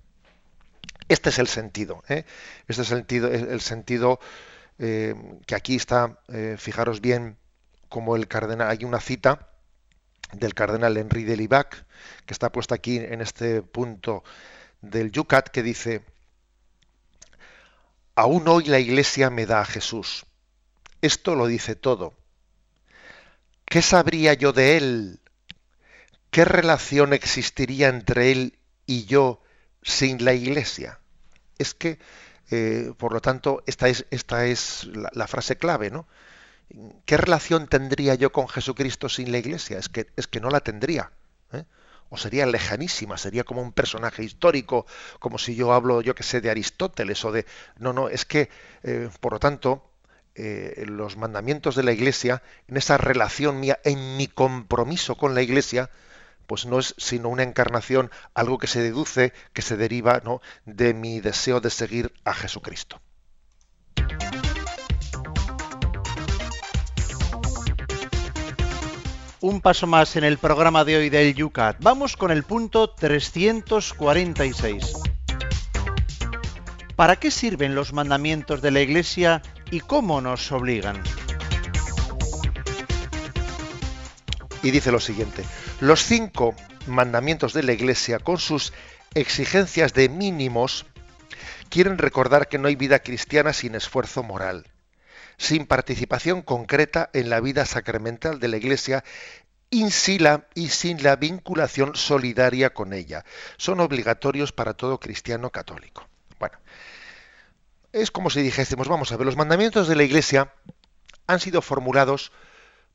Este es el sentido, ¿eh? Este es el sentido, el sentido eh, que aquí está, eh, fijaros bien, como el cardenal, hay una cita del cardenal Henri de Lubac, que está puesta aquí en este punto del YouCat, que dice: aún hoy la Iglesia me da a Jesús. Esto lo dice todo. ¿Qué sabría yo de Él? ¿Qué relación existiría entre Él y yo sin la Iglesia? Es que, eh, por lo tanto, esta es, esta es la, la frase clave, ¿no? ¿Qué relación tendría yo con Jesucristo sin la Iglesia? Es que, es que no la tendría, ¿eh? O sería lejanísima, sería como un personaje histórico, como si yo hablo, yo qué sé, de Aristóteles o de... No, no, es que, eh, por lo tanto... Eh, los mandamientos de la Iglesia, en esa relación mía, en mi compromiso con la Iglesia, pues no es sino una encarnación, algo que se deduce, que se deriva, ¿no?, de mi deseo de seguir a Jesucristo. Un paso más en el programa de hoy del YouCat. Vamos con el punto trescientos cuarenta y seis. ¿Para qué sirven los mandamientos de la Iglesia y cómo nos obligan? Y dice lo siguiente: los cinco mandamientos de la Iglesia, con sus exigencias de mínimos, quieren recordar que no hay vida cristiana sin esfuerzo moral, sin participación concreta en la vida sacramental de la Iglesia y sin la vinculación solidaria con ella. Son obligatorios para todo cristiano católico. Bueno, es como si dijésemos, vamos a ver, los mandamientos de la Iglesia han sido formulados,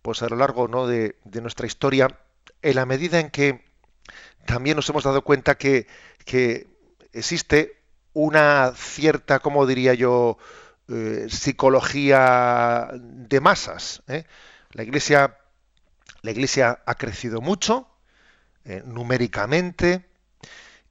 pues a lo largo, ¿no?, de, de nuestra historia, en la medida en que también nos hemos dado cuenta que, que existe una cierta, como diría yo, eh, psicología de masas, ¿eh? La Iglesia, la Iglesia ha crecido mucho, eh, numéricamente,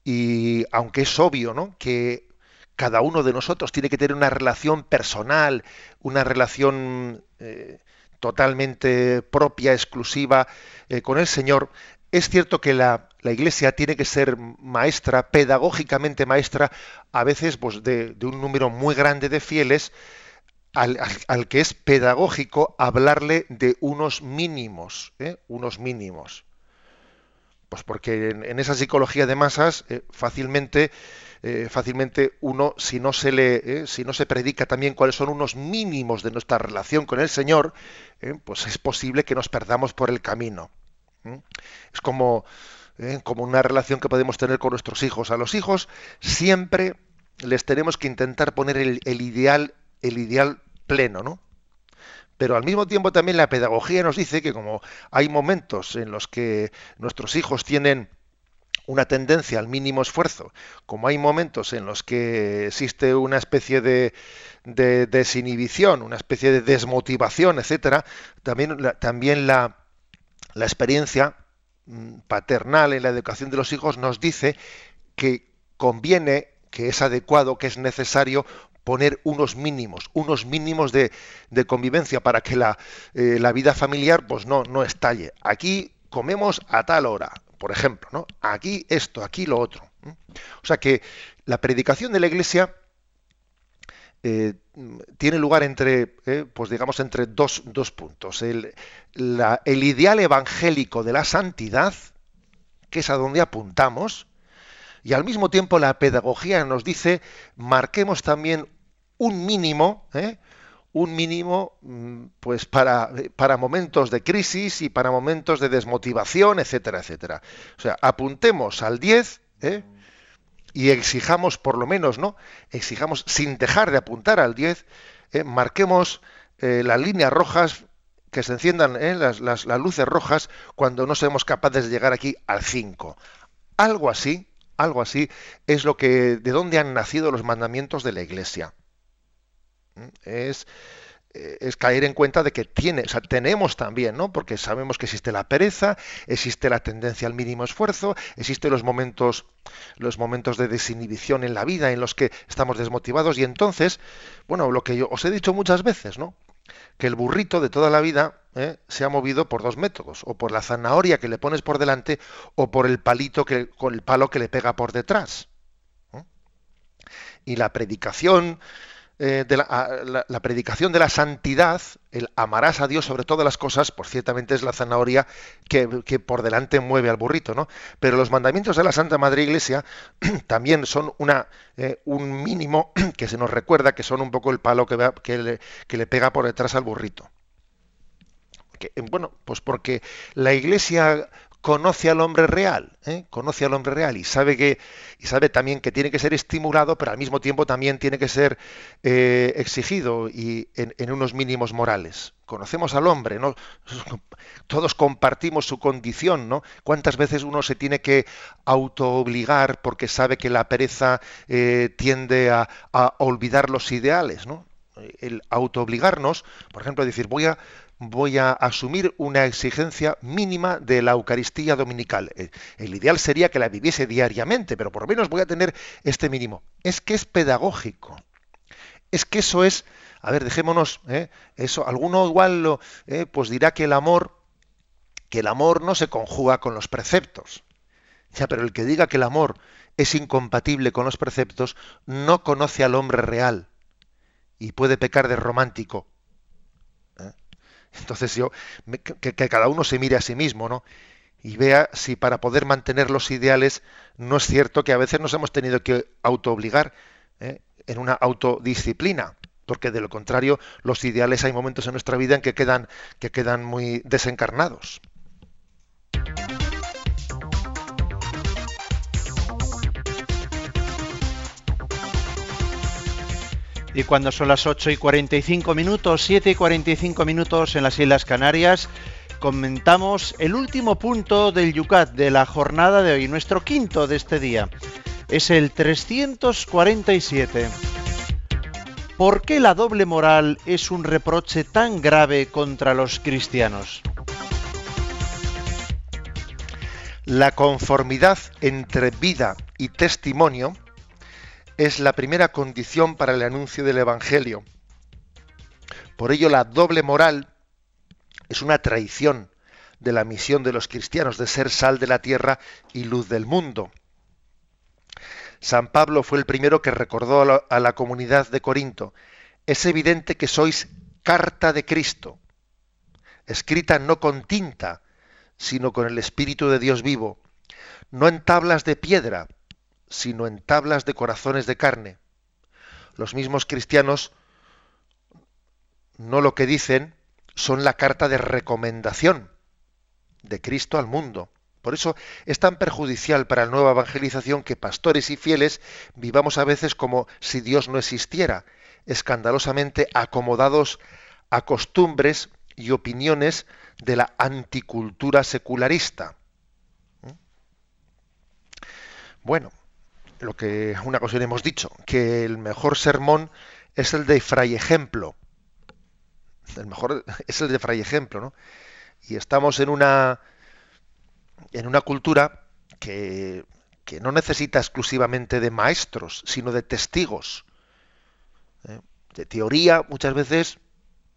y aunque es obvio, ¿no?, que cada uno de nosotros tiene que tener una relación personal, una relación eh, totalmente propia, exclusiva, eh, con el Señor. Es cierto que la, la Iglesia tiene que ser maestra, pedagógicamente maestra, a veces pues, de, de un número muy grande de fieles, al, al, al que es pedagógico hablarle de unos mínimos, ¿eh? unos mínimos. Pues porque en, en esa psicología de masas eh, fácilmente eh, fácilmente uno, si no se le eh, si no se predica también cuáles son unos mínimos de nuestra relación con el Señor, eh, pues es posible que nos perdamos por el camino. ¿Mm? Es como eh, como una relación que podemos tener con nuestros hijos. A los hijos siempre les tenemos que intentar poner el, el ideal el ideal pleno, ¿no? Pero al mismo tiempo también la pedagogía nos dice que como hay momentos en los que nuestros hijos tienen una tendencia al mínimo esfuerzo, como hay momentos en los que existe una especie de, de desinhibición, una especie de desmotivación, etcétera, también la, también la, la experiencia paternal en la educación de los hijos nos dice que conviene, que es adecuado, que es necesario poner unos mínimos, unos mínimos de, de convivencia para que la, eh, la vida familiar pues no, no estalle. Aquí comemos a tal hora, por ejemplo, ¿no? Aquí esto, aquí lo otro. O sea que la predicación de la Iglesia eh, tiene lugar entre, eh, pues digamos, entre dos, dos puntos. El, la, el ideal evangélico de la santidad, que es a donde apuntamos, y al mismo tiempo la pedagogía nos dice, marquemos también un mínimo, ¿eh? un mínimo pues para, para momentos de crisis y para momentos de desmotivación, etcétera, etcétera. O sea, apuntemos al diez, ¿eh? y exijamos por lo menos, ¿no? Exijamos sin dejar de apuntar al diez, ¿eh? marquemos eh, las líneas rojas, que se enciendan ¿eh? las, las, las luces rojas cuando no seamos capaces de llegar aquí al cinco. Algo así. Algo así es lo que, de dónde han nacido los mandamientos de la Iglesia. Es, es caer en cuenta de que tiene, o sea, tenemos también, ¿no? Porque sabemos que existe la pereza, existe la tendencia al mínimo esfuerzo, existen los momentos, los momentos de desinhibición en la vida en los que estamos desmotivados. Y entonces, bueno, lo que yo os he dicho muchas veces, ¿no? Que el burrito de toda la vida ¿eh? se ha movido por dos métodos, o por la zanahoria que le pones por delante, o por el palito que, con el palo que le pega por detrás. ¿Eh? Y la predicación, eh, de la, a, la, la predicación de la santidad, el amarás a Dios sobre todas las cosas, pues ciertamente es la zanahoria que, que por delante mueve al burrito, ¿no? Pero los mandamientos de la Santa Madre Iglesia también son una, eh, un mínimo que se nos recuerda que son un poco el palo que, que, le, que le pega por detrás al burrito. Que, bueno, pues porque la Iglesia conoce al hombre real, ¿eh? conoce al hombre real y sabe que y sabe también que tiene que ser estimulado, pero al mismo tiempo también tiene que ser eh, exigido y en, en unos mínimos morales. Conocemos al hombre, ¿no? Todos compartimos su condición, ¿no? ¿Cuántas veces uno se tiene que autoobligar porque sabe que la pereza eh, tiende a, a olvidar los ideales, ¿no? El autoobligarnos, por ejemplo, a decir, voy a voy a asumir una exigencia mínima de la Eucaristía dominical. El ideal sería que la viviese diariamente, pero por lo menos voy a tener este mínimo. Es que es pedagógico. Es que eso es, a ver, dejémonos, ¿eh? eso. Alguno igual lo, eh, pues dirá que el amor que el amor no se conjuga con los preceptos. Ya, pero el que diga que el amor es incompatible con los preceptos no conoce al hombre real y puede pecar de romántico. ¿Eh? Entonces yo que, que cada uno se mire a sí mismo, ¿no? Y vea si para poder mantener los ideales no es cierto que a veces nos hemos tenido que autoobligar, ¿eh?, en una autodisciplina, porque de lo contrario los ideales hay momentos en nuestra vida en que quedan, que quedan muy desencarnados. Y cuando son las ocho y cuarenta y cinco minutos, siete y cuarenta y cinco minutos en las Islas Canarias, comentamos el último punto del YouCat de la jornada de hoy, nuestro quinto de este día. Es el trescientos cuarenta y siete. ¿Por qué la doble moral es un reproche tan grave contra los cristianos? La conformidad entre vida y testimonio es la primera condición para el anuncio del Evangelio. Por ello, la doble moral es una traición de la misión de los cristianos de ser sal de la tierra y luz del mundo. San Pablo fue el primero que recordó a la, a la comunidad de Corinto: es evidente que sois carta de Cristo, escrita no con tinta, sino con el Espíritu de Dios vivo, no en tablas de piedra, sino en tablas de corazones de carne. Los mismos cristianos, no lo que dicen, son la carta de recomendación de Cristo al mundo. Por eso es tan perjudicial para la nueva evangelización que pastores y fieles vivamos a veces como si Dios no existiera, escandalosamente acomodados a costumbres y opiniones de la anticultura secularista. Bueno, lo que una ocasión hemos dicho, que el mejor sermón es el de Fray Ejemplo. El mejor es el de Fray Ejemplo, ¿no? Y estamos en una en una cultura que, que no necesita exclusivamente de maestros, sino de testigos. ¿Eh? De teoría, muchas veces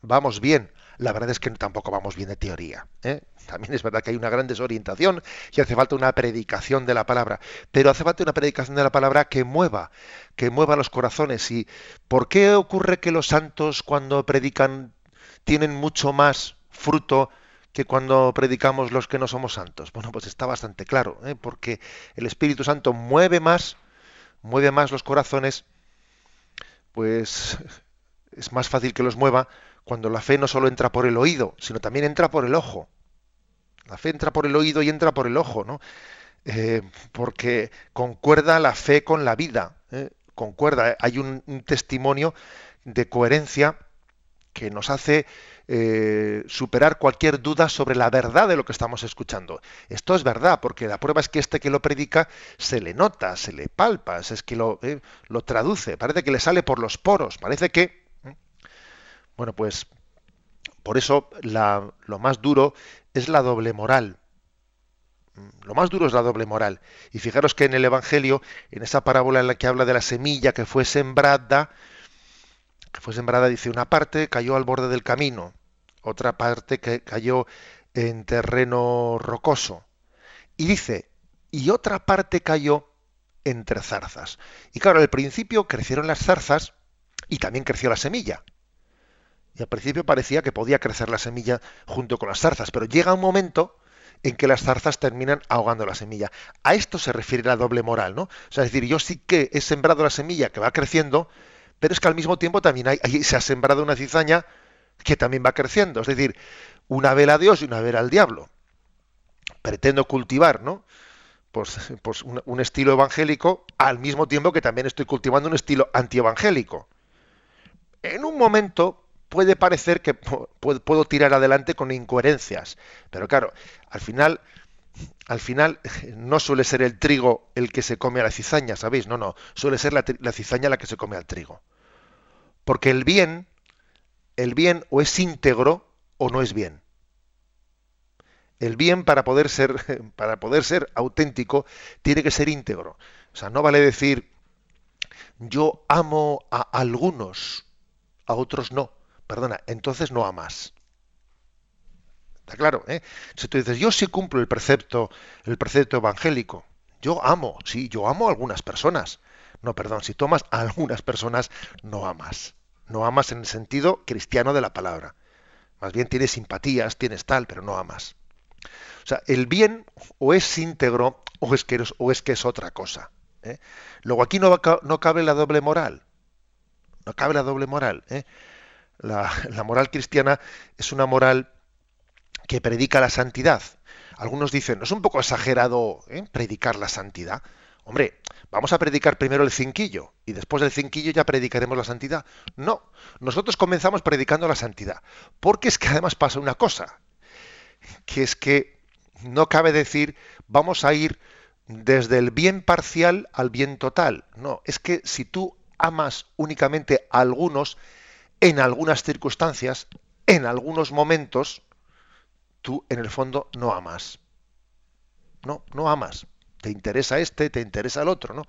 vamos bien. La verdad es que tampoco vamos bien de teoría. ¿Eh? También es verdad que hay una gran desorientación y hace falta una predicación de la palabra. Pero hace falta una predicación de la palabra que mueva, que mueva los corazones. ¿Y por qué ocurre que los santos cuando predican tienen mucho más fruto que cuando predicamos los que no somos santos? Bueno, pues está bastante claro, ¿eh? Porque el Espíritu Santo mueve más, mueve más los corazones, pues es más fácil que los mueva cuando la fe no solo entra por el oído, sino también entra por el ojo. La fe entra por el oído y entra por el ojo, ¿no? Eh, porque concuerda la fe con la vida, ¿eh? Concuerda, hay un, un testimonio de coherencia que nos hace eh, superar cualquier duda sobre la verdad de lo que estamos escuchando. Esto es verdad, porque la prueba es que este que lo predica se le nota, se le palpa, es que lo, eh, lo traduce, parece que le sale por los poros, parece que... Bueno, pues por eso la, lo más duro es la doble moral. Lo más duro es la doble moral. Y fijaros que en el Evangelio, en esa parábola en la que habla de la semilla que fue sembrada, que fue sembrada, dice, una parte cayó al borde del camino, otra parte que cayó en terreno rocoso, y dice, y otra parte cayó entre zarzas. Y claro, al principio crecieron las zarzas y también creció la semilla. Y al principio parecía que podía crecer la semilla junto con las zarzas, pero llega un momento en que las zarzas terminan ahogando la semilla. A esto se refiere la doble moral, ¿no? O sea, es decir, yo sí que he sembrado la semilla que va creciendo, pero es que al mismo tiempo también hay, ahí se ha sembrado una cizaña que también va creciendo. Es decir, una vela a Dios y una vela al diablo. Pretendo cultivar, ¿no?, pues, pues un, un estilo evangélico al mismo tiempo que también estoy cultivando un estilo antievangélico. En un momento puede parecer que puedo tirar adelante con incoherencias, pero claro, al final... Al final no suele ser el trigo el que se come a la cizaña, ¿sabéis? No, no, suele ser la, la cizaña la que se come al trigo. Porque el bien, el bien o es íntegro o no es bien. El bien, para poder ser, para poder ser auténtico, tiene que ser íntegro. O sea, no vale decir, yo amo a algunos, a otros no. Perdona, entonces no amas. Está claro, ¿eh? Si tú dices, yo sí cumplo el precepto, el precepto evangélico, yo amo, sí, yo amo a algunas personas. No, perdón, si tomas a algunas personas, no amas. No amas en el sentido cristiano de la palabra. Más bien tienes simpatías, tienes tal, pero no amas. O sea, el bien o es íntegro o es que, eres, o es, que es otra cosa, ¿eh? Luego aquí no, no cabe la doble moral. No cabe la doble moral, ¿eh? La, la moral cristiana es una moral que predica la santidad. Algunos dicen, ¿no es un poco exagerado, ¿eh?, predicar la santidad? Hombre, vamos a predicar primero el cinquillo y después del cinquillo ya predicaremos la santidad. No, nosotros comenzamos predicando la santidad, porque es que además pasa una cosa, que es que no cabe decir vamos a ir desde el bien parcial al bien total. No, es que si tú amas únicamente a algunos, en algunas circunstancias, en algunos momentos, tú en el fondo no amas. No, no amas. Te interesa este, te interesa el otro, ¿no?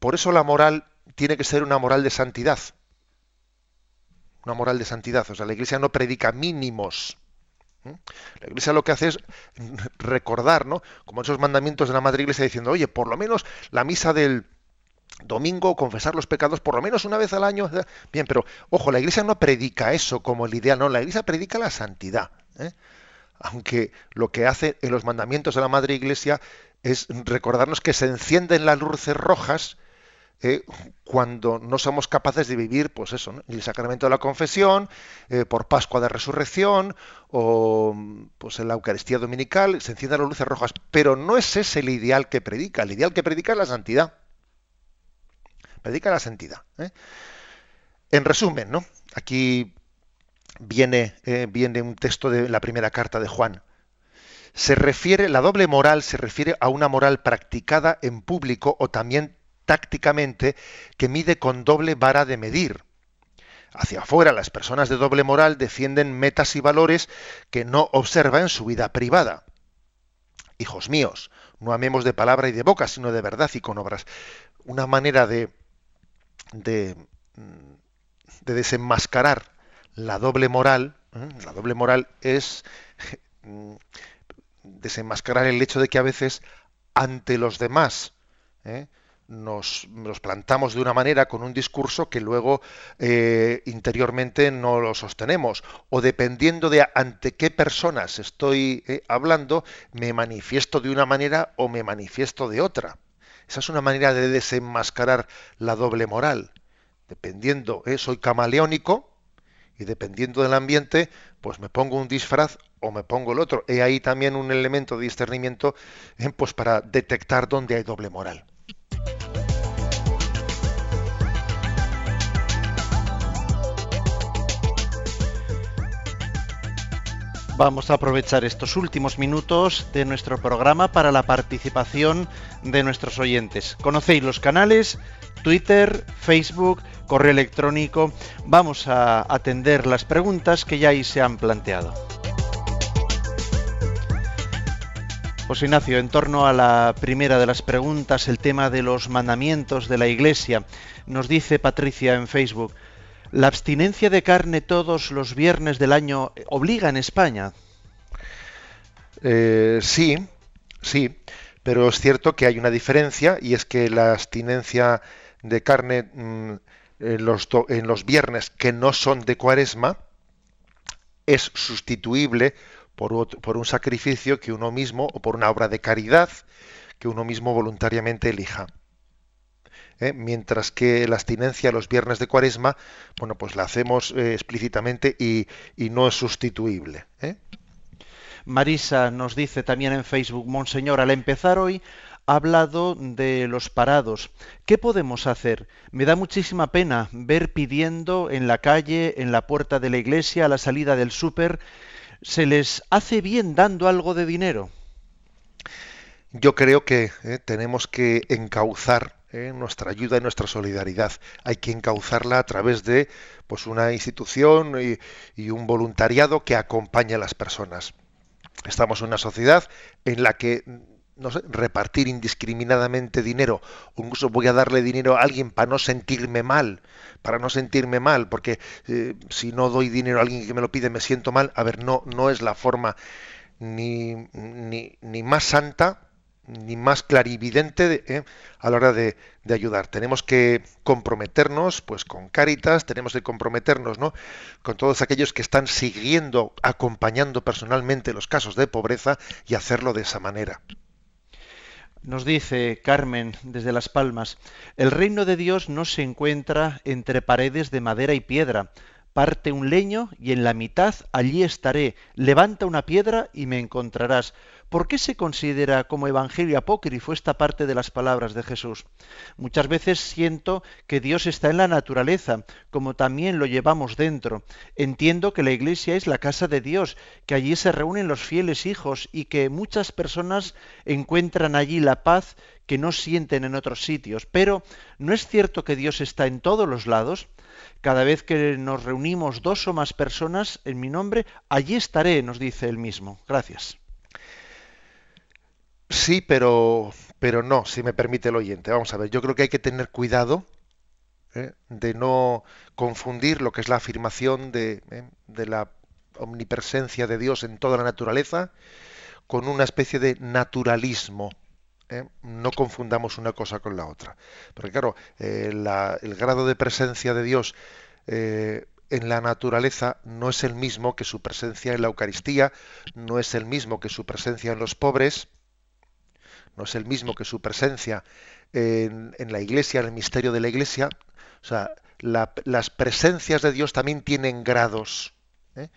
Por eso la moral tiene que ser una moral de santidad. Una moral de santidad. O sea, la Iglesia no predica mínimos. La Iglesia lo que hace es recordar, ¿no?, como esos mandamientos de la Madre Iglesia diciendo, oye, por lo menos la misa del domingo, confesar los pecados, por lo menos una vez al año. Bien, pero, ojo, la Iglesia no predica eso como el ideal. No, la Iglesia predica la santidad, ¿eh? Aunque lo que hace en los mandamientos de la Madre Iglesia es recordarnos que se encienden las luces rojas eh, cuando no somos capaces de vivir, pues eso, ¿no?, el sacramento de la confesión, eh, por Pascua de Resurrección, o pues en la Eucaristía Dominical, se encienden las luces rojas. Pero no es ese el ideal que predica. El ideal que predica es la santidad. Predica la santidad, ¿eh? En resumen, ¿no?, aquí viene, eh, viene un texto de la primera carta de Juan. Se refiere, la doble moral se refiere a una moral practicada en público o también tácticamente que mide con doble vara de medir. Hacia afuera, las personas de doble moral defienden metas y valores que no observan en su vida privada. Hijos míos, no amemos de palabra y de boca, sino de verdad y con obras. Una manera de, de, de desenmascarar la doble moral, ¿eh? La doble moral es desenmascarar el hecho de que a veces ante los demás ¿eh? nos, nos plantamos de una manera con un discurso que luego eh, interiormente no lo sostenemos, o dependiendo de ante qué personas estoy eh, hablando, me manifiesto de una manera o me manifiesto de otra. Esa es una manera de desenmascarar la doble moral. Dependiendo, ¿eh? soy camaleónico y dependiendo del ambiente, pues me pongo un disfraz o me pongo el otro. He ahí también un elemento de discernimiento eh, pues para detectar dónde hay doble moral. Vamos a aprovechar estos últimos minutos de nuestro programa para la participación de nuestros oyentes. Conocéis los canales, Twitter, Facebook, correo electrónico. Vamos a atender las preguntas que ya ahí se han planteado. José Ignacio, en torno a la primera de las preguntas, el tema de los mandamientos de la Iglesia, nos dice Patricia en Facebook, ¿la abstinencia de carne todos los viernes del año obliga en España? Eh, sí, sí, pero es cierto que hay una diferencia y es que la abstinencia de carne mmm, en, los do, en los viernes que no son de Cuaresma es sustituible Por, otro, por un sacrificio que uno mismo, o por una obra de caridad que uno mismo voluntariamente elija. ¿Eh? Mientras que la abstinencia los viernes de Cuaresma, bueno, pues la hacemos eh, explícitamente y, y no es sustituible, ¿eh? Marisa nos dice también en Facebook, Monseñor, al empezar hoy ha hablado de los parados. ¿Qué podemos hacer? Me da muchísima pena ver pidiendo en la calle, en la puerta de la iglesia, a la salida del súper. ¿Se les hace bien dando algo de dinero? Yo creo que eh, tenemos que encauzar eh, nuestra ayuda y nuestra solidaridad. Hay que encauzarla a través de pues, una institución y, y un voluntariado que acompañe a las personas. Estamos en una sociedad en la que no sé, repartir indiscriminadamente dinero, o incluso voy a darle dinero a alguien para no sentirme mal, para no sentirme mal, porque eh, si no doy dinero a alguien que me lo pide me siento mal. A ver, no, no es la forma ni, ni, ni más santa, ni más clarividente de, eh, a la hora de, de ayudar. Tenemos que comprometernos pues con Cáritas, tenemos que comprometernos, ¿no?, con todos aquellos que están siguiendo, acompañando personalmente los casos de pobreza, y hacerlo de esa manera. Nos dice Carmen desde Las Palmas: el reino de Dios no se encuentra entre paredes de madera y piedra. Parte un leño y en la mitad allí estaré. Levanta una piedra y me encontrarás. ¿Por qué se considera como evangelio apócrifo esta parte de las palabras de Jesús? Muchas veces siento que Dios está en la naturaleza, como también lo llevamos dentro. Entiendo que la Iglesia es la casa de Dios, que allí se reúnen los fieles hijos y que muchas personas encuentran allí la paz que no sienten en otros sitios. Pero ¿no es cierto que Dios está en todos los lados? Cada vez que nos reunimos dos o más personas en mi nombre, allí estaré, nos dice él mismo. Gracias. Sí, pero, pero no, si me permite el oyente. Vamos a ver, yo creo que hay que tener cuidado ¿eh? de no confundir lo que es la afirmación de, ¿eh? de la omnipresencia de Dios en toda la naturaleza con una especie de naturalismo. ¿Eh? No confundamos una cosa con la otra. Porque claro, eh, la, el grado de presencia de Dios eh, en la naturaleza no es el mismo que su presencia en la Eucaristía, no es el mismo que su presencia en los pobres, no es el mismo que su presencia en, en la Iglesia, en el misterio de la Iglesia. O sea, la, las presencias de Dios también tienen grados, ¿eh?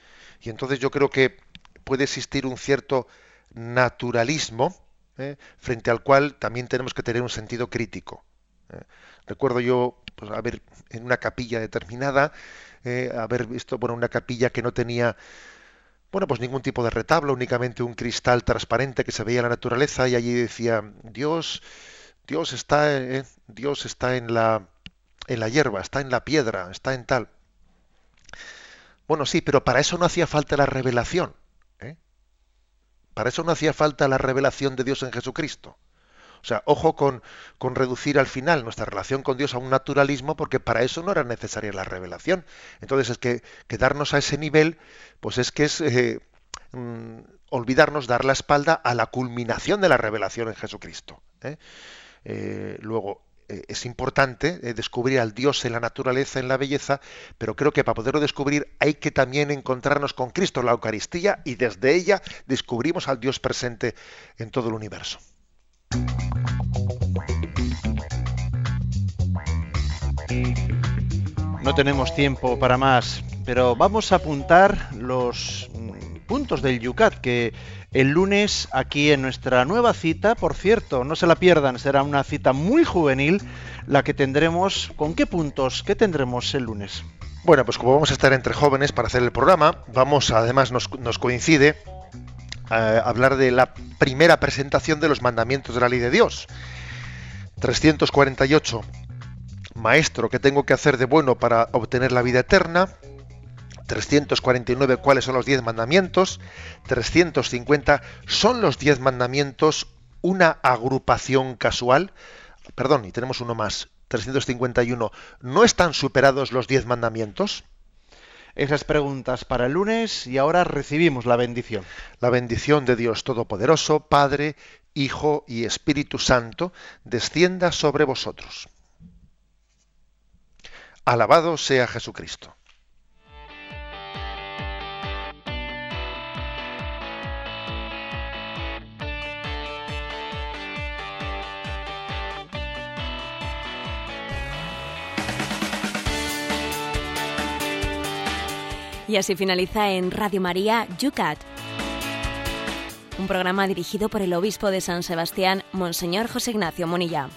Y entonces yo creo que puede existir un cierto naturalismo, ¿eh?, frente al cual también tenemos que tener un sentido crítico. ¿eh? Recuerdo yo, pues, a ver, en una capilla determinada, eh, haber visto, bueno, una capilla que no tenía, bueno, pues ningún tipo de retablo, únicamente un cristal transparente que se veía en la naturaleza, y allí decía: Dios, Dios está, eh, Dios está en la, en la hierba, está en la piedra, está en tal. Bueno, sí, pero para eso no hacía falta la revelación. Para eso no hacía falta la revelación de Dios en Jesucristo. O sea, ojo con, con reducir al final nuestra relación con Dios a un naturalismo, porque para eso no era necesaria la revelación. Entonces, es que quedarnos a ese nivel, pues es que es eh, mm, olvidarnos, dar la espalda a la culminación de la revelación en Jesucristo. ¿eh? Eh, luego, eh, es importante eh, descubrir al Dios en la naturaleza, en la belleza, pero creo que para poderlo descubrir hay que también encontrarnos con Cristo en la Eucaristía, y desde ella descubrimos al Dios presente en todo el universo. No tenemos tiempo para más, pero vamos a apuntar los puntos del YouCat, que el lunes, aquí en nuestra nueva cita, por cierto, no se la pierdan, será una cita muy juvenil la que tendremos. ¿Con qué puntos? ¿Qué tendremos el lunes? Bueno, pues como vamos a estar entre jóvenes para hacer el programa, vamos, además nos, nos coincide eh, hablar de la primera presentación de los mandamientos de la ley de Dios. trescientos cuarenta y ocho. Maestro, ¿qué tengo que hacer de bueno para obtener la vida eterna? trescientos cuarenta y nueve, ¿cuáles son los diez mandamientos? trescientos cincuenta, ¿son los diez mandamientos una agrupación casual? Perdón, y tenemos uno más, trescientos cincuenta y uno, ¿no están superados los diez mandamientos? Esas preguntas para el lunes, y ahora recibimos la bendición. La bendición de Dios Todopoderoso, Padre, Hijo y Espíritu Santo, descienda sobre vosotros. Alabado sea Jesucristo. Y así finaliza en Radio María YouCat, un programa dirigido por el obispo de San Sebastián, Monseñor José Ignacio Munilla.